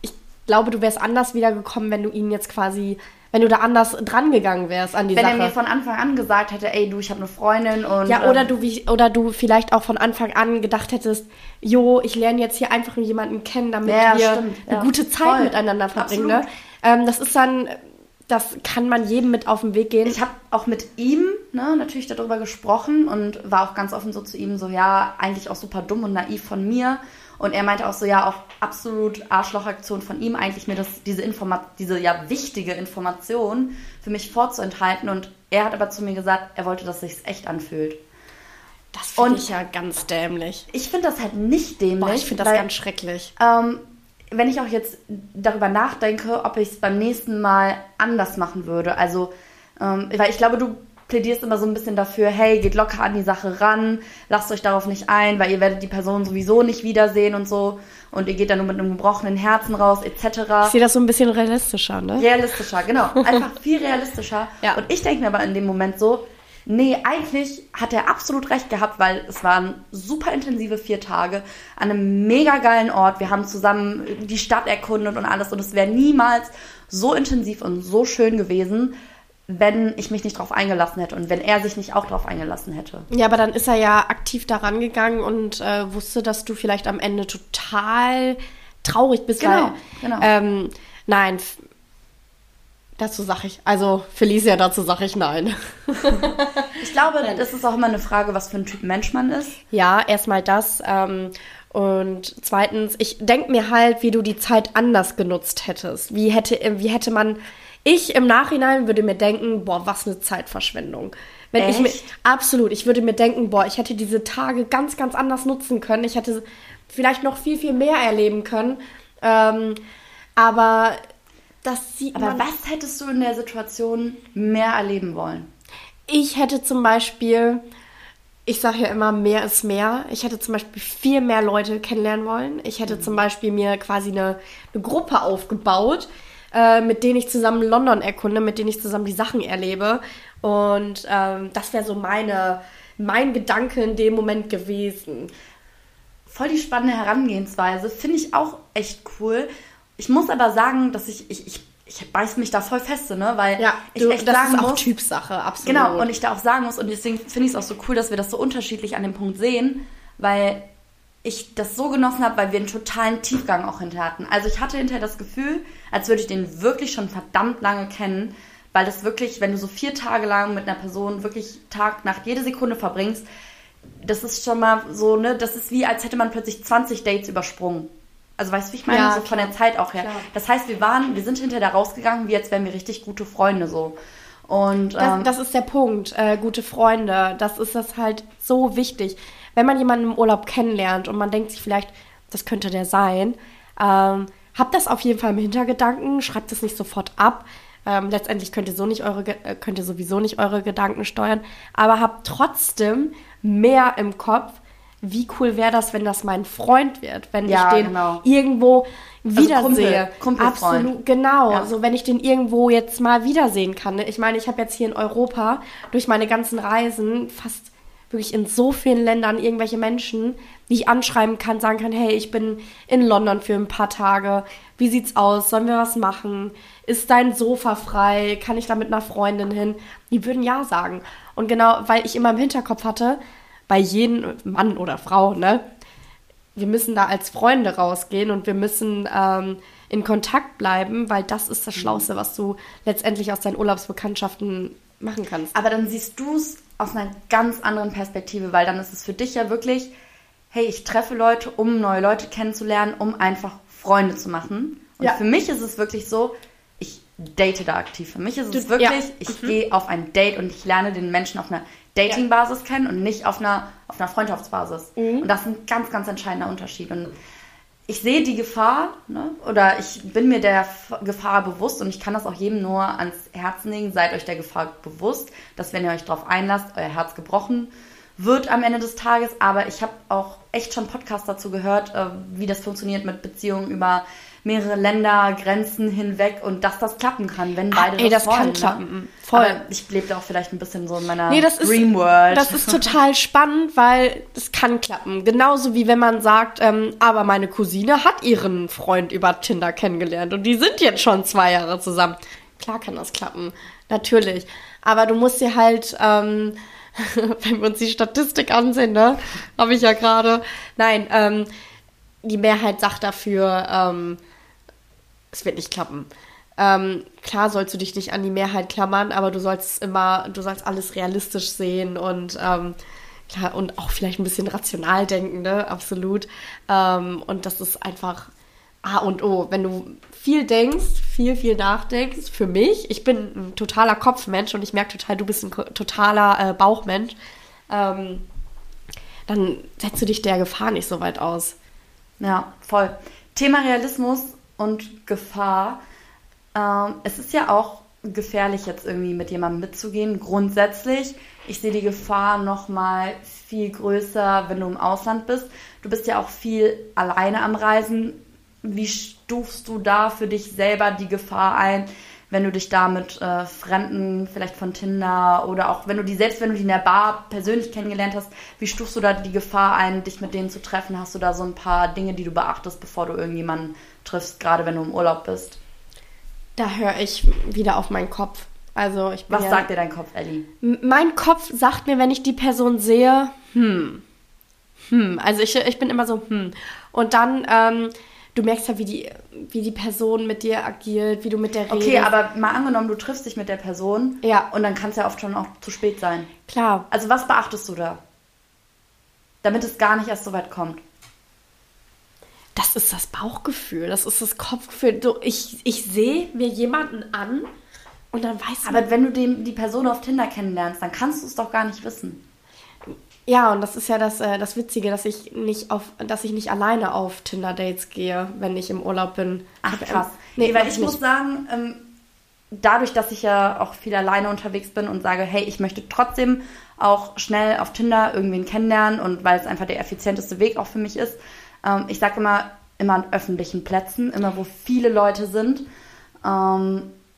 Ich glaube, du wärst anders wiedergekommen, wenn du ihn jetzt quasi, wenn du da anders dran gegangen wärst an die Sache. Wenn er mir von Anfang an gesagt hätte, ey, du, ich habe eine Freundin und... Ja, oder du vielleicht auch von Anfang an gedacht hättest, jo, ich lerne jetzt hier einfach jemanden kennen, damit wir eine gute Zeit miteinander verbringen. Ne? Das ist dann... Das kann man jedem mit auf den Weg gehen. Ich habe auch mit ihm natürlich darüber gesprochen und war auch ganz offen so zu ihm, so ja, eigentlich auch super dumm und naiv von mir. Und er meinte auch so, ja, auch absolut Arschlochaktion von ihm, eigentlich mir diese wichtige Information für mich vorzuenthalten. Und er hat aber zu mir gesagt, er wollte, dass sich's echt anfühlt. Das finde ich ja ganz dämlich. Ich finde das halt nicht dämlich. Boah, ich finde das ganz schrecklich. Wenn ich auch jetzt darüber nachdenke, ob ich es beim nächsten Mal anders machen würde. Also, weil ich glaube, du plädierst immer so ein bisschen dafür, hey, geht locker an die Sache ran, lasst euch darauf nicht ein, weil ihr werdet die Person sowieso nicht wiedersehen und so. Und ihr geht da nur mit einem gebrochenen Herzen raus, etc. Ich sehe das so ein bisschen realistischer, ne? Realistischer, genau. Einfach viel realistischer. Ja. Und ich denke mir aber in dem Moment so, nee, eigentlich hat er absolut recht gehabt, weil es waren super intensive 4 Tage an einem mega geilen Ort. Wir haben zusammen die Stadt erkundet und alles. Und es wäre niemals so intensiv und so schön gewesen, wenn ich mich nicht drauf eingelassen hätte und wenn er sich nicht auch drauf eingelassen hätte. Ja, aber dann ist er ja aktiv da rangegangen und wusste, dass du vielleicht am Ende total traurig bist. Genau. Nein, dazu sage ich, also Felicia, dazu sage ich nein. Ich glaube, das ist auch immer eine Frage, was für ein Typ Mensch man ist. Ja, erstmal das. Und zweitens, ich denke mir halt, wie du die Zeit anders genutzt hättest. Ich im Nachhinein würde mir denken, boah, was eine Zeitverschwendung. Ich würde mir denken, boah, ich hätte diese Tage ganz, ganz anders nutzen können. Ich hätte vielleicht noch viel, viel mehr erleben können. Aber was hättest du in der Situation mehr erleben wollen? Ich hätte zum Beispiel, ich sage ja immer, mehr ist mehr. Ich hätte zum Beispiel viel mehr Leute kennenlernen wollen. Ich hätte zum Beispiel mir quasi eine Gruppe aufgebaut, mit denen ich zusammen London erkunde, mit denen ich zusammen die Sachen erlebe. Und das wäre so mein Gedanke in dem Moment gewesen. Voll die spannende Herangehensweise. Finde ich auch echt cool. Ich muss aber sagen, dass ich beiß mich da voll feste, ne? Weil ja, das ist auch Typsache, absolut. Genau, und ich da auch sagen muss, und deswegen finde ich es auch so cool, dass wir das so unterschiedlich an dem Punkt sehen, weil ich das so genossen habe, weil wir einen totalen Tiefgang auch hinterher hatten. Also ich hatte hinterher das Gefühl, als würde ich den wirklich schon verdammt lange kennen, weil das wirklich, wenn du so 4 Tage lang mit einer Person wirklich Tag nach jede Sekunde verbringst, das ist schon mal so, ne? Das ist wie, als hätte man plötzlich 20 Dates übersprungen. Also weißt du, wie ich meine? Ja, so von der Zeit auch her. Klar. Das heißt, wir sind hinterher da rausgegangen, wie als wären wir richtig gute Freunde so. Und das ist der Punkt, gute Freunde. Das ist das halt so wichtig. Wenn man jemanden im Urlaub kennenlernt und man denkt sich vielleicht, das könnte der sein, habt das auf jeden Fall im Hintergedanken, schreibt das nicht sofort ab. Letztendlich könnt ihr sowieso nicht eure Gedanken steuern, aber habt trotzdem mehr im Kopf, wie cool wäre das, wenn das mein Freund wird, wenn ich den irgendwo wiedersehe. Also Kumpelfreund. Absolut, genau. Ja. Also wenn ich den irgendwo jetzt mal wiedersehen kann. Ich meine, ich habe jetzt hier in Europa durch meine ganzen Reisen fast wirklich in so vielen Ländern irgendwelche Menschen, die ich anschreiben kann, sagen kann, hey, ich bin in London für ein paar Tage. Wie sieht's aus? Sollen wir was machen? Ist dein Sofa frei? Kann ich da mit einer Freundin hin? Die würden ja sagen. Und genau, weil ich immer im Hinterkopf hatte, bei jedem Mann oder Frau, ne? Wir müssen da als Freunde rausgehen und wir müssen in Kontakt bleiben, weil das ist das Schlauste, was du letztendlich aus deinen Urlaubsbekanntschaften machen kannst. Aber dann siehst du es aus einer ganz anderen Perspektive, weil dann ist es für dich ja wirklich, hey, ich treffe Leute, um neue Leute kennenzulernen, um einfach Freunde zu machen. Und für mich ist es wirklich so, ich date da aktiv. Für mich ist es wirklich, ich gehe auf ein Date und ich lerne den Menschen auf einer Dating-Basis kennen und nicht auf einer Freundschaftsbasis. Und das ist ein ganz, ganz entscheidender Unterschied. Und ich sehe die Gefahr, ne? Oder ich bin mir der Gefahr bewusst und ich kann das auch jedem nur ans Herz legen. Seid euch der Gefahr bewusst, dass wenn ihr euch drauf einlasst, euer Herz gebrochen wird am Ende des Tages, aber ich habe auch echt schon Podcasts dazu gehört, wie das funktioniert mit Beziehungen über mehrere Ländergrenzen hinweg und dass das klappen kann, wenn beide das wollen. Kann klappen. Voll. Aber ich lebe da auch vielleicht ein bisschen so in meiner Dreamworld. Das ist total spannend, weil es kann klappen. Genauso wie wenn man sagt, aber meine Cousine hat ihren Freund über Tinder kennengelernt und die sind jetzt schon 2 Jahre zusammen. Klar kann das klappen, natürlich. Aber du musst dir halt... wenn wir uns die Statistik ansehen, ne? Habe ich ja gerade. Nein, die Mehrheit sagt dafür, es wird nicht klappen. Klar sollst du dich nicht an die Mehrheit klammern, aber du sollst alles realistisch sehen und klar, und auch vielleicht ein bisschen rational denken, ne? Absolut. Und das ist einfach A und O. Wenn du viel denkst, viel nachdenkst, für mich, ich bin ein totaler Kopfmensch und ich merke total, du bist ein totaler Bauchmensch, dann setzt du dich der Gefahr nicht so weit aus. Ja, voll. Thema Realismus und Gefahr. Es ist ja auch gefährlich, jetzt irgendwie mit jemandem mitzugehen, grundsätzlich. Ich sehe die Gefahr noch mal viel größer, wenn du im Ausland bist. Du bist ja auch viel alleine am Reisen. Wie stufst du da für dich selber die Gefahr ein, wenn du dich da mit Fremden, vielleicht von Tinder oder auch wenn du die in der Bar persönlich kennengelernt hast, wie stufst du da die Gefahr ein, dich mit denen zu treffen? Hast du da so ein paar Dinge, die du beachtest, bevor du irgendjemanden triffst, gerade wenn du im Urlaub bist? Da höre ich wieder auf meinen Kopf. Also ich bin. Was sagt dir dein Kopf, Elli? Mein Kopf sagt mir, wenn ich die Person sehe, Also ich bin immer so, Und dann, du merkst ja, wie die Person mit dir agiert, wie du mit der redest. Okay, aber mal angenommen, du triffst dich mit der Person. Ja. Und dann kann es ja oft schon auch zu spät sein. Klar. Also was beachtest du da? Damit es gar nicht erst so weit kommt. Das ist das Bauchgefühl, das ist das Kopfgefühl. So, ich sehe mir jemanden an und dann weiß ich. Aber wenn du die Person auf Tinder kennenlernst, dann kannst du es doch gar nicht wissen. Ja, und das ist ja das Witzige, dass ich nicht alleine auf Tinder-Dates gehe, wenn ich im Urlaub bin. Ach krass. Nee, weil ich muss sagen, dadurch, dass ich ja auch viel alleine unterwegs bin und sage, hey, ich möchte trotzdem auch schnell auf Tinder irgendwen kennenlernen und weil es einfach der effizienteste Weg auch für mich ist, ich sage immer an öffentlichen Plätzen, immer wo viele Leute sind,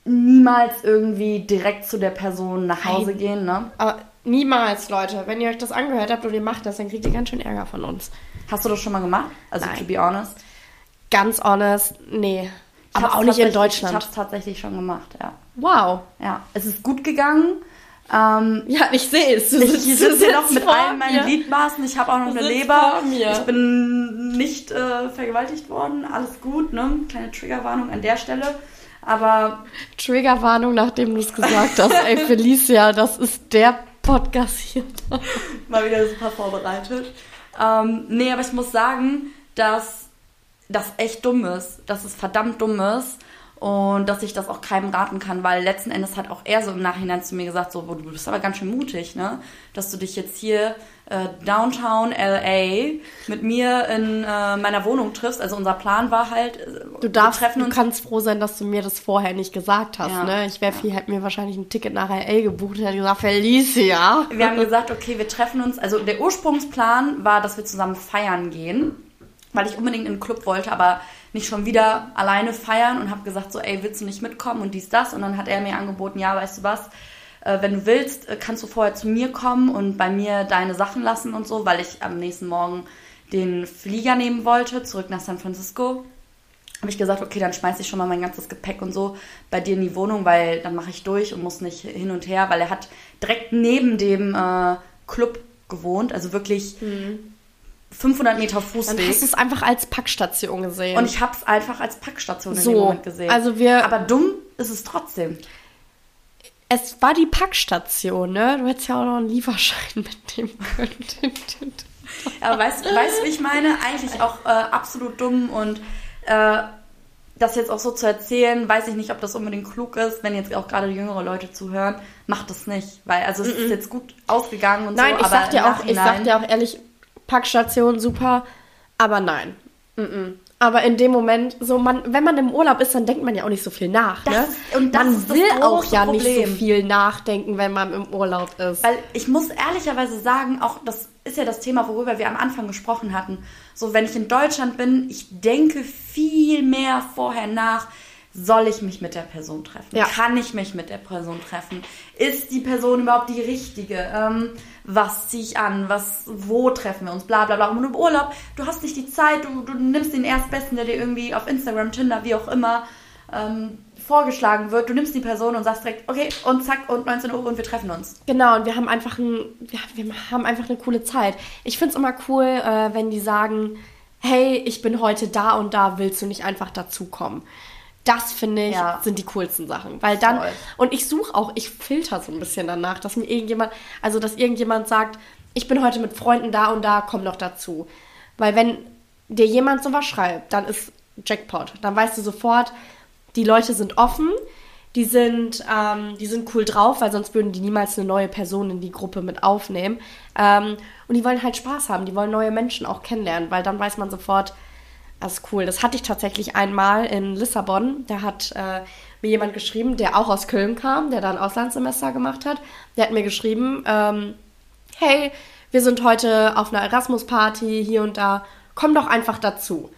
niemals irgendwie direkt zu der Person nach Hause gehen, ne? Aber niemals, Leute. Wenn ihr euch das angehört habt und ihr macht das, dann kriegt ihr ganz schön Ärger von uns. Hast du das schon mal gemacht? Also, Nein. To be honest? Ganz honest, nee. Aber auch nicht in Deutschland. Ich habe es tatsächlich schon gemacht, ja. Wow. Ja, es ist gut gegangen. Ja, ich sehe es. Ich sitze noch mit allen meinen Gliedmaßen. Ich habe auch noch eine Leber. Ich bin nicht vergewaltigt worden. Alles gut, ne? Kleine Triggerwarnung an der Stelle. Aber... Triggerwarnung, nachdem du es gesagt hast. Ey, Felicia, das ist der... Podcast hier. Mal wieder super vorbereitet. Nee, aber ich muss sagen, dass das echt dumm ist. Dass es verdammt dumm ist. Und dass ich das auch keinem raten kann, weil letzten Endes hat auch er so im Nachhinein zu mir gesagt, so, du bist aber ganz schön mutig, ne? Dass du dich jetzt hier Downtown L.A. mit mir in meiner Wohnung triffst. Also unser Plan war halt... du kannst froh sein, dass du mir das vorher nicht gesagt hast, ja. Ne? Ich hätte mir wahrscheinlich ein Ticket nach L.A. gebucht und hätte gesagt, Felicia! Wir haben gesagt, okay, wir treffen uns... Also der Ursprungsplan war, dass wir zusammen feiern gehen, weil ich unbedingt in einen Club wollte, aber... nicht schon wieder alleine feiern und habe gesagt so, ey, willst du nicht mitkommen und dies, das? Und dann hat er mir angeboten, ja, weißt du was, wenn du willst, kannst du vorher zu mir kommen und bei mir deine Sachen lassen und so, weil ich am nächsten Morgen den Flieger nehmen wollte, zurück nach San Francisco. Habe ich gesagt, okay, dann schmeiße ich schon mal mein ganzes Gepäck und so bei dir in die Wohnung, weil dann mache ich durch und muss nicht hin und her, weil er hat direkt neben dem Club gewohnt, also wirklich... 500 Meter Fußweg. Dann hast du es einfach als Packstation gesehen. Und ich habe es einfach als Packstation in dem Moment gesehen. Also aber dumm ist es trotzdem. Es war die Packstation, ne? Du hättest ja auch noch einen Lieferschein mitnehmen können. Aber weißt du, wie ich meine? Eigentlich auch absolut dumm und das jetzt auch so zu erzählen, weiß ich nicht, ob das unbedingt klug ist, wenn jetzt auch gerade jüngere Leute zuhören. Macht das nicht, weil also es ist jetzt gut ausgegangen und Nein, so. Nein, ich sag dir auch ehrlich... Packstation, super, aber nein. Aber in dem Moment, so wenn man im Urlaub ist, dann denkt man ja auch nicht so viel nach. Das, ne? Und man will auch ja nicht so viel nachdenken, wenn man im Urlaub ist. Weil ich muss ehrlicherweise sagen, auch das ist ja das Thema, worüber wir am Anfang gesprochen hatten. So, wenn ich in Deutschland bin, ich denke viel mehr vorher nach. Soll ich mich mit der Person treffen? Ja. Kann ich mich mit der Person treffen? Ist die Person überhaupt die richtige? Was ziehe ich an? Wo treffen wir uns? Blablabla. Und im Urlaub, du hast nicht die Zeit, du nimmst den Erstbesten, der dir irgendwie auf Instagram, Tinder, wie auch immer, vorgeschlagen wird. Du nimmst die Person und sagst direkt, okay, und zack, und 19 Uhr und wir treffen uns. Genau, und wir haben einfach eine coole Zeit. Ich find's immer cool, wenn die sagen, hey, ich bin heute da und da, willst du nicht einfach dazukommen? Das, finde ich, sind die coolsten Sachen. Weil dann, und ich suche auch, ich filter so ein bisschen danach, dass mir irgendjemand, also dass irgendjemand sagt, ich bin heute mit Freunden da und da, komm doch dazu. Weil wenn dir jemand sowas schreibt, dann ist Jackpot. Dann weißt du sofort, die Leute sind offen, die sind cool drauf, weil sonst würden die niemals eine neue Person in die Gruppe mit aufnehmen. Und die wollen halt Spaß haben, die wollen neue Menschen auch kennenlernen, weil dann weiß man sofort, das ist cool. Das hatte ich tatsächlich einmal in Lissabon. Da hat mir jemand geschrieben, der auch aus Köln kam, der da ein Auslandssemester gemacht hat. Der hat mir geschrieben, hey, wir sind heute auf einer Erasmus-Party hier und da. Komm doch einfach dazu.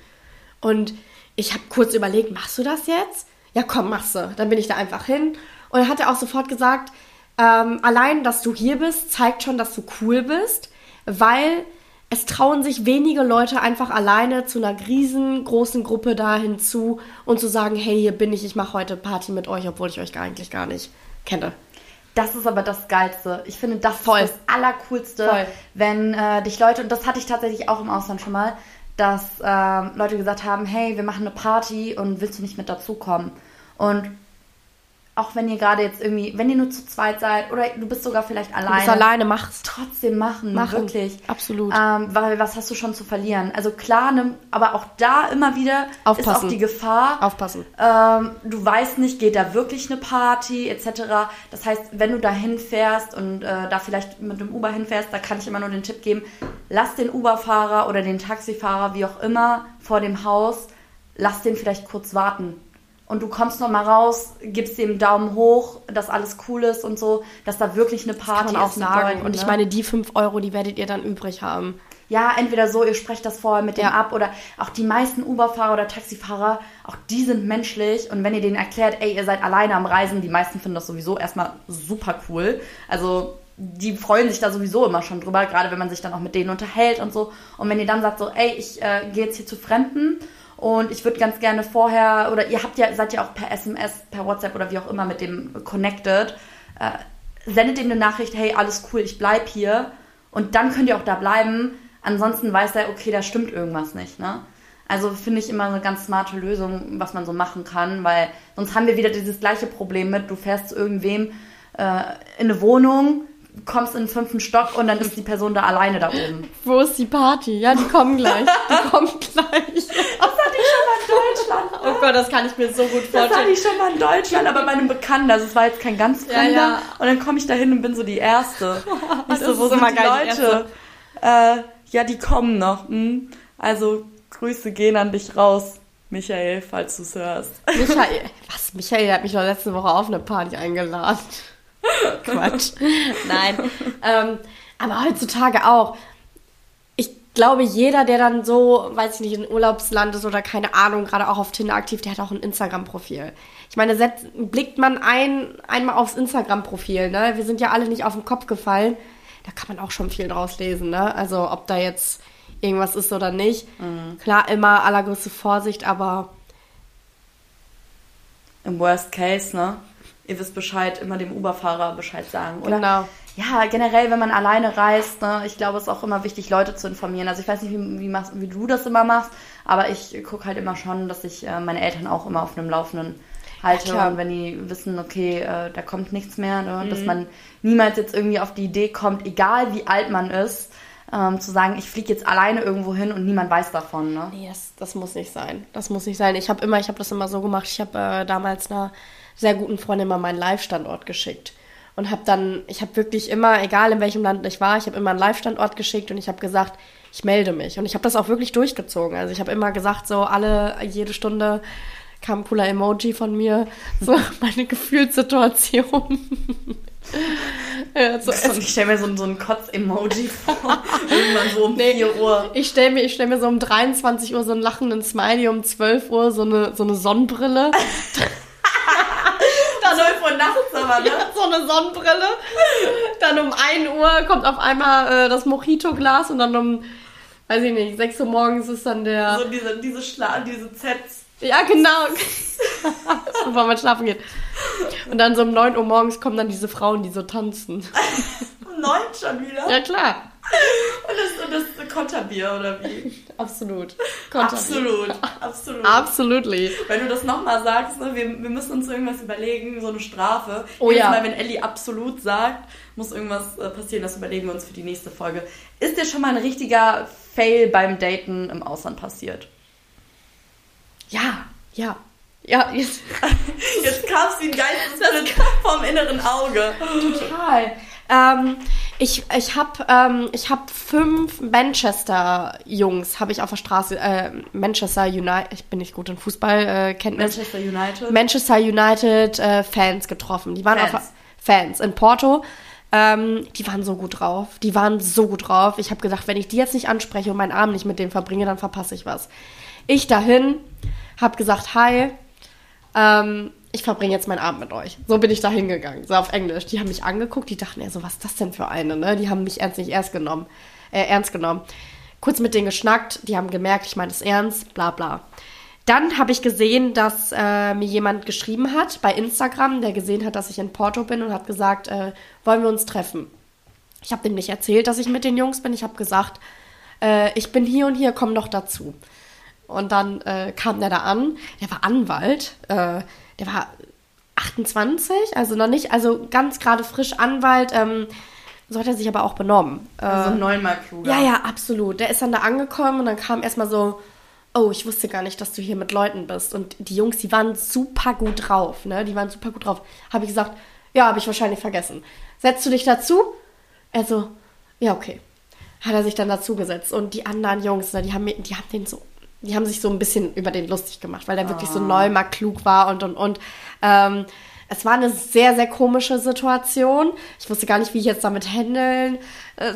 Und ich habe kurz überlegt, machst du das jetzt? Ja, komm, machst du. Dann bin ich da einfach hin. Und dann hat er auch sofort gesagt, allein, dass du hier bist, zeigt schon, dass du cool bist, weil es trauen sich wenige Leute einfach alleine zu einer riesengroßen Gruppe da hinzu und zu sagen, hey, hier bin ich, ich mache heute Party mit euch, obwohl ich euch eigentlich gar nicht kenne. Das ist aber das Geilste. Ich finde, das ist das Allercoolste, wenn dich Leute, und das hatte ich tatsächlich auch im Ausland schon mal, dass Leute gesagt haben, hey, wir machen eine Party und willst du nicht mit dazukommen? Und auch wenn ihr gerade jetzt irgendwie, wenn ihr nur zu zweit seid oder du bist sogar vielleicht alleine. Du bist alleine, mach's. Trotzdem machen, wirklich. Absolut. Weil was hast du schon zu verlieren? Also klar, aber auch da immer wieder aufpassen. Ist auch die Gefahr. Aufpassen. Du weißt nicht, geht da wirklich eine Party etc. Das heißt, wenn du da hinfährst und da vielleicht mit dem Uber hinfährst, da kann ich immer nur den Tipp geben, lass den Uber-Fahrer oder den Taxifahrer, wie auch immer, vor dem Haus, lass den vielleicht kurz warten. Und du kommst noch mal raus, gibst dem Daumen hoch, dass alles cool ist und so, dass da wirklich eine Party ist. Auch sagen. Und ich meine, die 5 €, die werdet ihr dann übrig haben. Ja, entweder so, ihr sprecht das vorher mit dem ab oder auch die meisten Uber-Fahrer oder Taxifahrer, auch die sind menschlich. Und wenn ihr denen erklärt, ey, ihr seid alleine am Reisen, die meisten finden das sowieso erstmal super cool. Also die freuen sich da sowieso immer schon drüber, gerade wenn man sich dann auch mit denen unterhält und so. Und wenn ihr dann sagt so, ey, ich gehe jetzt hier zu Fremden, und ich würde ganz gerne vorher, oder ihr seid ja auch per SMS, per WhatsApp oder wie auch immer mit dem connected, sendet ihm eine Nachricht, hey, alles cool, ich bleib hier. Und dann könnt ihr auch da bleiben. Ansonsten weiß er, okay, da stimmt irgendwas nicht, ne? Also finde ich immer eine ganz smarte Lösung, was man so machen kann, weil sonst haben wir wieder dieses gleiche Problem mit, du fährst zu irgendwem in eine Wohnung, kommst in den 5. Stock und dann ist die Person da alleine da oben. Wo ist die Party? Ja, die kommen gleich. Die kommen gleich. Das hatte ich schon mal in Deutschland. Oh Gott, das kann ich mir so gut vorstellen. Das hatte ich schon mal in Deutschland, aber bei einem Bekannten. Also es war jetzt kein ganz Fremder. Ja, ja. Und dann komme ich da hin und bin so die Erste. Ich so, wo sind die Leute? Ja, die kommen noch. Also Grüße gehen an dich raus, Michael, falls du es hörst. Michael? Was? Michael hat mich doch letzte Woche auf eine Party eingeladen. Quatsch. Nein. Aber heutzutage auch. Ich glaube, jeder, der dann so, weiß ich nicht, in Urlaubsland ist oder keine Ahnung, gerade auch auf Tinder aktiv, der hat auch ein Instagram-Profil. Ich meine, blickt man einmal aufs Instagram-Profil, ne? Wir sind ja alle nicht auf den Kopf gefallen. Da kann man auch schon viel draus lesen, ne? Also, ob da jetzt irgendwas ist oder nicht. Mhm. Klar, immer allergrößte Vorsicht, aber im Worst Case, ne? Ihr wisst Bescheid, immer dem Uber-Fahrer Bescheid sagen, oder? Genau. Ja, generell, wenn man alleine reist, ne, ich glaube, es ist auch immer wichtig, Leute zu informieren. Also ich weiß nicht, wie du das immer machst, aber ich gucke halt immer schon, dass ich meine Eltern auch immer auf einem Laufenden halte. Ja, und wenn die wissen, okay, da kommt nichts mehr, ne, dass man niemals jetzt irgendwie auf die Idee kommt, egal wie alt man ist, zu sagen, ich fliege jetzt alleine irgendwo hin und niemand weiß davon. Ne? Nee, das muss nicht sein. Das muss nicht sein. Ich habe das immer so gemacht, ich habe damals eine sehr guten Freundin mal meinen Live-Standort geschickt und ich habe wirklich immer, egal in welchem Land ich war, ich habe immer einen Live-Standort geschickt und ich habe gesagt, ich melde mich. Und ich habe das auch wirklich durchgezogen. Also ich habe immer gesagt, so jede Stunde kam ein cooler Emoji von mir, so meine Gefühlssituation. Ja, so ich stelle mir so ein Kotz-Emoji vor, irgendwann so um 4 Uhr. Ich stell mir so um 23 Uhr so einen lachenden Smiley, um 12 Uhr so eine Sonnenbrille. Dann 12 Uhr nachts aber, ne? Ja, so eine Sonnenbrille. Dann um 1 Uhr kommt auf einmal das Mojito-Glas und dann um, weiß ich nicht, 6 Uhr morgens ist dann der... So diese Zets. Ja, genau. Bevor man schlafen geht. Und dann so um 9 Uhr morgens kommen dann diese Frauen, die so tanzen. Um 9 schon wieder? Ja, klar. Und das Konterbier, oder wie? Absolut. Konterbier. Absolut. Absolutely. Wenn du das nochmal sagst, ne, wir müssen uns irgendwas überlegen, so eine Strafe. Oh ja. Jedes Mal, wenn Elli absolut sagt, muss irgendwas passieren, das überlegen wir uns für die nächste Folge. Ist dir schon mal ein richtiger Fail beim Daten im Ausland passiert? Ja. Jetzt kam es wie ein Geistesblitz vom inneren Auge. Total. Ich hab 5 Manchester-Jungs, habe ich auf der Straße, Manchester United, ich bin nicht gut in Fußballkenntnis. Manchester United Fans getroffen. Die waren Fans in Porto. Die waren so gut drauf. Ich habe gedacht, wenn ich die jetzt nicht anspreche und meinen Abend nicht mit denen verbringe, dann verpasse ich was. Ich dahin, hab gesagt, hi, ich verbringe jetzt meinen Abend mit euch. So bin ich da hingegangen, so auf Englisch. Die haben mich angeguckt, die dachten, so was ist das denn für eine, ne? Die haben mich nicht ernst genommen. Kurz mit denen geschnackt, die haben gemerkt, ich meine es ernst, bla bla. Dann habe ich gesehen, dass mir jemand geschrieben hat bei Instagram, der gesehen hat, dass ich in Porto bin und hat gesagt, wollen wir uns treffen? Ich habe dem nicht erzählt, dass ich mit den Jungs bin. Ich habe gesagt, ich bin hier und hier, komm doch dazu. Und dann kam der da an, der war Anwalt, der war 28, also ganz gerade frisch Anwalt, so hat er sich aber auch benommen. Also 9-mal kluger. Ja, absolut. Der ist dann da angekommen und dann kam erstmal so, oh, ich wusste gar nicht, dass du hier mit Leuten bist. Und die Jungs, die waren super gut drauf, ne? Habe ich gesagt, ja, habe ich wahrscheinlich vergessen. Setzt du dich dazu? Er so, ja, okay. Hat er sich dann dazu gesetzt. Und die anderen Jungs, ne, die haben den so... Die haben sich so ein bisschen über den lustig gemacht, weil der wirklich so neu mal klug war und. Es war eine sehr, sehr komische Situation. Ich wusste gar nicht, wie ich jetzt damit handeln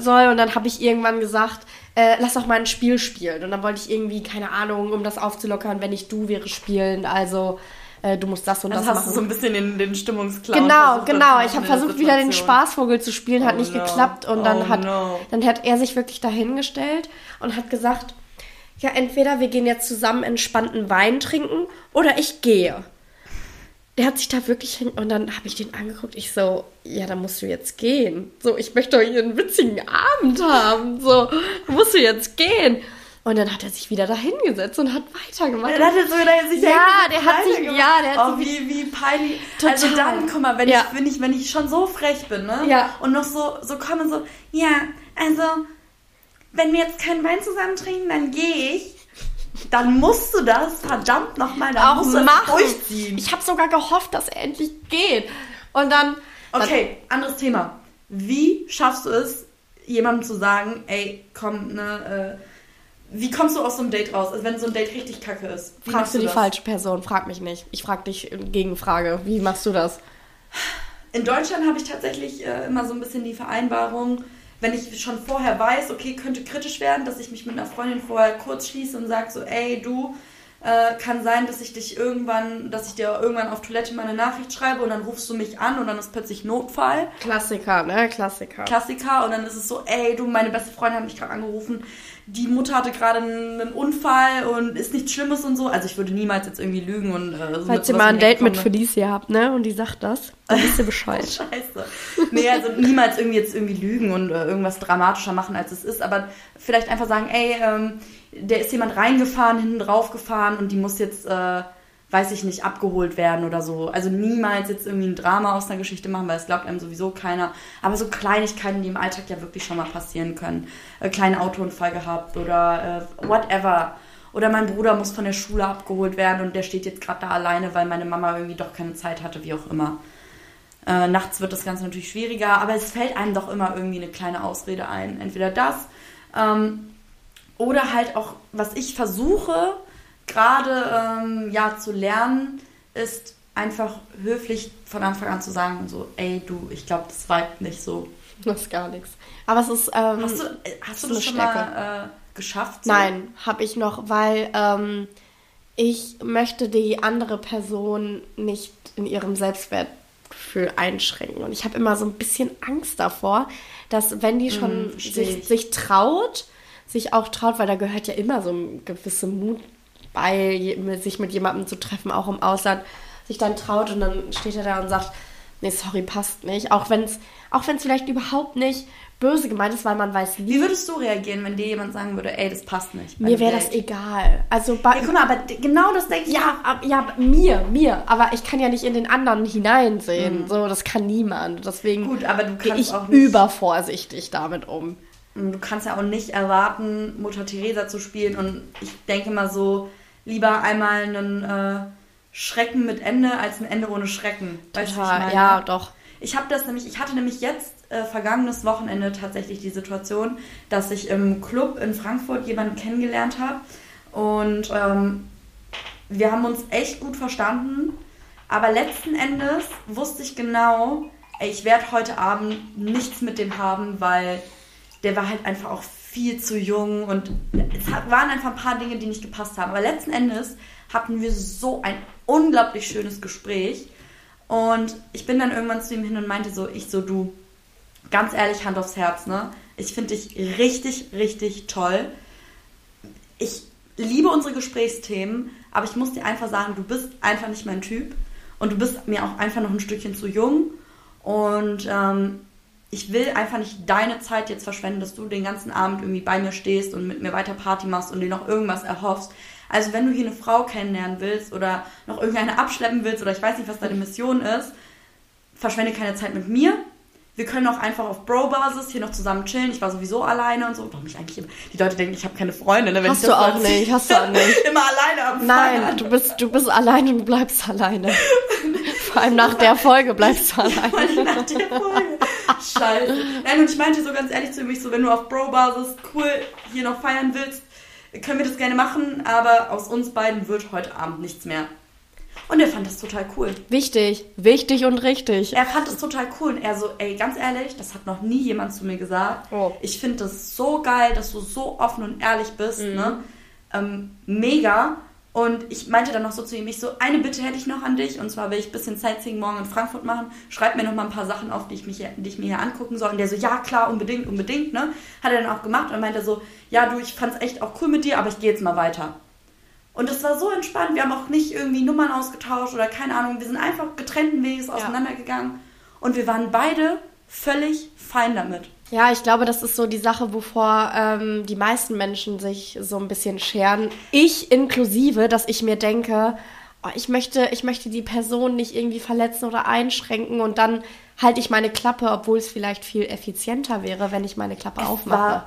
soll. Und dann habe ich irgendwann gesagt, lass doch mal ein Spiel spielen. Und dann wollte ich irgendwie, keine Ahnung, um das aufzulockern, wenn ich du wäre, spielen. Also du musst das und das machen. Das hast du so ein bisschen den Stimmungsklau. Genau. Ich habe versucht, wieder den Spaßvogel zu spielen, hat nicht geklappt. Und dann hat er sich wirklich dahingestellt und hat gesagt... Ja, entweder wir gehen jetzt zusammen entspannten Wein trinken oder ich gehe. Der hat sich da wirklich hin... Und dann habe ich den angeguckt. Ich so, ja, dann musst du jetzt gehen. So, ich möchte doch hier einen witzigen Abend haben. So, musst du jetzt gehen. Und dann hat er sich wieder da hingesetzt und hat weitergemacht. Dann hat er sich wie peinlich. Total. Also dann, guck mal, wenn ich schon so frech bin, ne? Ja. Und noch so komme, so, ja, also... Wenn wir jetzt keinen Wein zusammen trinken, dann gehe ich. Dann musst du das, verdammt nochmal, dann musst du das durchziehen. Ich habe sogar gehofft, dass er endlich geht. Und dann... Okay, anderes Thema. Wie schaffst du es, jemandem zu sagen, ey, komm, ne... Wie kommst du aus so einem Date raus? Also wenn so ein Date richtig kacke ist, wie fragst du die falsche Person? Frag mich nicht. Ich frag dich Gegenfrage. Wie machst du das? In Deutschland habe ich tatsächlich immer so ein bisschen die Vereinbarung... Wenn ich schon vorher weiß, okay, könnte kritisch werden, dass ich mich mit einer Freundin vorher kurz schließe und sage so, ey, du, kann sein, dass ich dir irgendwann auf Toilette mal eine Nachricht schreibe und dann rufst du mich an und dann ist plötzlich Notfall. Klassiker, und dann ist es so, ey, du, meine beste Freundin hat mich gerade angerufen, die Mutter hatte gerade einen Unfall und ist nichts Schlimmes und so. Also ich würde niemals jetzt irgendwie lügen und so. Falls ihr mal ein Date mit Felicia habt, ne, und die sagt das, dann wisst ihr Bescheid. Scheiße. Nee, also niemals jetzt irgendwie lügen und irgendwas dramatischer machen, als es ist, aber vielleicht einfach sagen, ey, der ist jemand reingefahren, hinten drauf gefahren und die muss jetzt, weiß ich nicht, abgeholt werden oder so. Also niemals jetzt irgendwie ein Drama aus einer Geschichte machen, weil es glaubt einem sowieso keiner. Aber so Kleinigkeiten, die im Alltag ja wirklich schon mal passieren können. Kleinen Autounfall gehabt oder whatever. Oder mein Bruder muss von der Schule abgeholt werden und der steht jetzt gerade da alleine, weil meine Mama irgendwie doch keine Zeit hatte, wie auch immer. Nachts wird das Ganze natürlich schwieriger, aber es fällt einem doch immer irgendwie eine kleine Ausrede ein. Entweder das, Oder halt auch, was ich versuche gerade zu lernen, ist einfach höflich von Anfang an zu sagen, so, ey du, ich glaube, das vibet nicht so. Das ist gar nichts. Aber es ist Hast du das schon mal geschafft? So? Nein, habe ich noch, weil ich möchte die andere Person nicht in ihrem Selbstwertgefühl einschränken. Und ich habe immer so ein bisschen Angst davor, dass wenn die schon sich auch traut, weil da gehört ja immer so ein gewisser Mut bei, sich mit jemandem zu treffen, auch im Ausland, sich dann traut und dann steht er da und sagt, nee, sorry, passt nicht. Auch wenn es vielleicht überhaupt nicht böse gemeint ist, weil man weiß nie. Wie würdest du reagieren, wenn dir jemand sagen würde, ey, das passt nicht? Mir wäre das egal. Also guck mal, aber genau das denke ich. Ja, mir. Aber ich kann ja nicht in den anderen hineinsehen. Mhm. So, das kann niemand. Deswegen gut, aber du kannst ich auch nicht übervorsichtig damit um. Du kannst ja auch nicht erwarten, Mutter Teresa zu spielen. Und ich denke mal so, lieber einmal einen Schrecken mit Ende als ein Ende ohne Schrecken. Total, weißt du, was ich meine? Ja, doch. Ich hatte nämlich jetzt vergangenes Wochenende tatsächlich die Situation, dass ich im Club in Frankfurt jemanden kennengelernt habe und wir haben uns echt gut verstanden, aber letzten Endes wusste ich genau, ey, ich werde heute Abend nichts mit dem haben, weil der war halt einfach auch viel zu jung und es waren einfach ein paar Dinge, die nicht gepasst haben, aber letzten Endes hatten wir so ein unglaublich schönes Gespräch. Und ich bin dann irgendwann zu ihm hin und meinte so, du, ganz ehrlich, Hand aufs Herz, ne? Ich finde dich richtig, richtig toll. Ich liebe unsere Gesprächsthemen, aber ich muss dir einfach sagen, du bist einfach nicht mein Typ. Und du bist mir auch einfach noch ein Stückchen zu jung. Und ich will einfach nicht deine Zeit jetzt verschwenden, dass du den ganzen Abend irgendwie bei mir stehst und mit mir weiter Party machst und dir noch irgendwas erhoffst. Also wenn du hier eine Frau kennenlernen willst oder noch irgendeine abschleppen willst oder ich weiß nicht, was deine Mission ist, verschwende keine Zeit mit mir. Wir können auch einfach auf Bro-Basis hier noch zusammen chillen. Ich war sowieso alleine und so. Doch, mich eigentlich immer. Die Leute denken, ich habe keine Freunde. Ne? Hast du auch nicht. Immer alleine am Nein, Fahrrad. Du bist alleine und du bleibst alleine. Vor allem nach der Folge bleibst du alleine. Vor allem nach der Folge. Scheiße. Nein, und ich meinte so ganz ehrlich zu mir, so wenn du auf Bro-Basis cool hier noch feiern willst, können wir das gerne machen, aber aus uns beiden wird heute Abend nichts mehr. Und er fand das total cool. Wichtig und richtig. Er fand das total cool und er so, ey, ganz ehrlich, das hat noch nie jemand zu mir gesagt. Oh. Ich finde das so geil, dass du so offen und ehrlich bist, ne? Mega. Und ich meinte dann noch so zu ihm, eine Bitte hätte ich noch an dich, und zwar will ich ein bisschen Sightseeing morgen in Frankfurt machen, schreib mir noch mal ein paar Sachen auf, die ich mir hier angucken soll. Und der so, ja klar, unbedingt, ne, hat er dann auch gemacht und meinte so, ja du, ich fand's echt auch cool mit dir, aber ich gehe jetzt mal weiter. Und das war so entspannt, wir haben auch nicht irgendwie Nummern ausgetauscht oder keine Ahnung, wir sind einfach getrennten Weges auseinandergegangen und wir waren beide völlig fein damit. Ja, ich glaube, das ist so die Sache, wovor die meisten Menschen sich so ein bisschen scheren. Ich inklusive, dass ich mir denke, oh, ich möchte die Person nicht irgendwie verletzen oder einschränken und dann halte ich meine Klappe, obwohl es vielleicht viel effizienter wäre, wenn ich meine Klappe aufmache.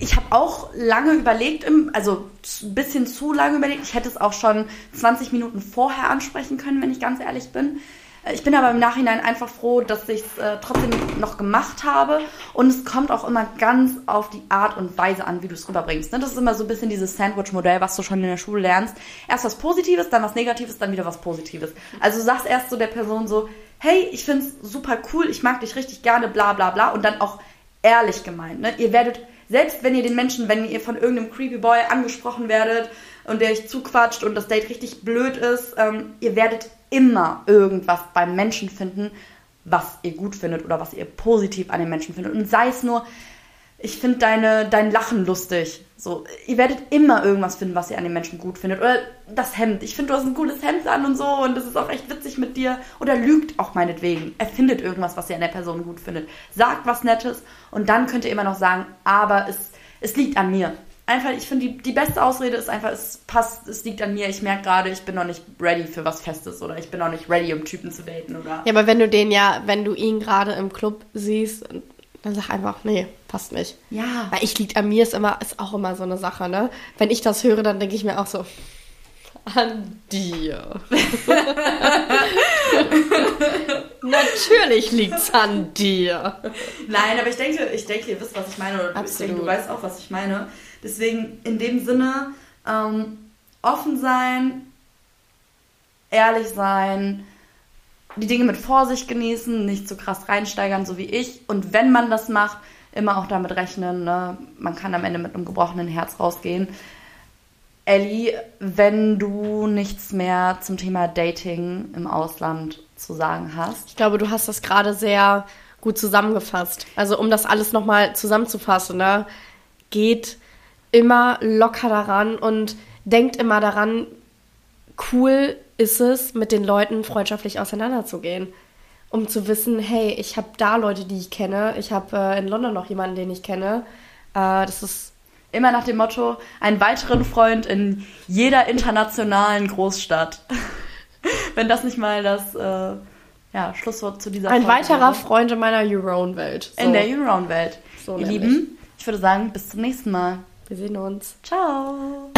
Ich habe auch lange überlegt, also ein bisschen zu lange überlegt. Ich hätte es auch schon 20 Minuten vorher ansprechen können, wenn ich ganz ehrlich bin. Ich bin aber im Nachhinein einfach froh, dass ich es trotzdem noch gemacht habe. Und es kommt auch immer ganz auf die Art und Weise an, wie du es rüberbringst. Ne? Das ist immer so ein bisschen dieses Sandwich-Modell, was du schon in der Schule lernst. Erst was Positives, dann was Negatives, dann wieder was Positives. Also du sagst erst so der Person so, hey, ich find's super cool, ich mag dich richtig gerne, bla bla bla. Und dann auch ehrlich gemeint. Ne? Ihr werdet, selbst wenn ihr den Menschen, wenn ihr von irgendeinem Creepy Boy angesprochen werdet und der euch zuquatscht und das Date richtig blöd ist, ihr werdet immer irgendwas beim Menschen finden, was ihr gut findet oder was ihr positiv an den Menschen findet. Und sei es nur, ich finde dein Lachen lustig. So, ihr werdet immer irgendwas finden, was ihr an den Menschen gut findet. Oder das Hemd. Ich finde, du hast ein cooles Hemd an und so und das ist auch echt witzig mit dir. Oder lügt auch meinetwegen. Erfindet irgendwas, was ihr an der Person gut findet. Sagt was Nettes und dann könnt ihr immer noch sagen, aber es liegt an mir. Einfach, ich finde, die beste Ausrede ist einfach, es passt, es liegt an mir, ich merke gerade, ich bin noch nicht ready für was Festes oder ich bin noch nicht ready, um Typen zu daten oder... Ja, aber wenn du ihn gerade im Club siehst, dann sag einfach, nee, passt nicht. Ja. Weil liegt an mir ist auch immer so eine Sache, ne? Wenn ich das höre, dann denke ich mir auch so, an dir. Natürlich liegt's an dir. Nein, aber ich denke, ihr wisst, was ich meine. Oder ich denke, du weißt auch, was ich meine. Deswegen in dem Sinne offen sein, ehrlich sein, die Dinge mit Vorsicht genießen, nicht zu krass reinsteigern, so wie ich. Und wenn man das macht, immer auch damit rechnen, ne? Man kann am Ende mit einem gebrochenen Herz rausgehen. Elli, wenn du nichts mehr zum Thema Dating im Ausland zu sagen hast. Ich glaube, du hast das gerade sehr gut zusammengefasst. Also um das alles nochmal zusammenzufassen, ne? Geht immer locker daran und denkt immer daran, cool ist es, mit den Leuten freundschaftlich auseinanderzugehen. Um zu wissen, hey, ich habe da Leute, die ich kenne. Ich habe in London noch jemanden, den ich kenne. Das ist immer nach dem Motto, einen weiteren Freund in jeder internationalen Großstadt. Wenn das nicht mal das Schlusswort zu dieser Folge ist. Ein weiterer Freund in meiner Eurone-Welt. So. In der Eurone-Welt. So, ihr Lieben, ich würde sagen, bis zum nächsten Mal. Wir sehen uns. Ciao.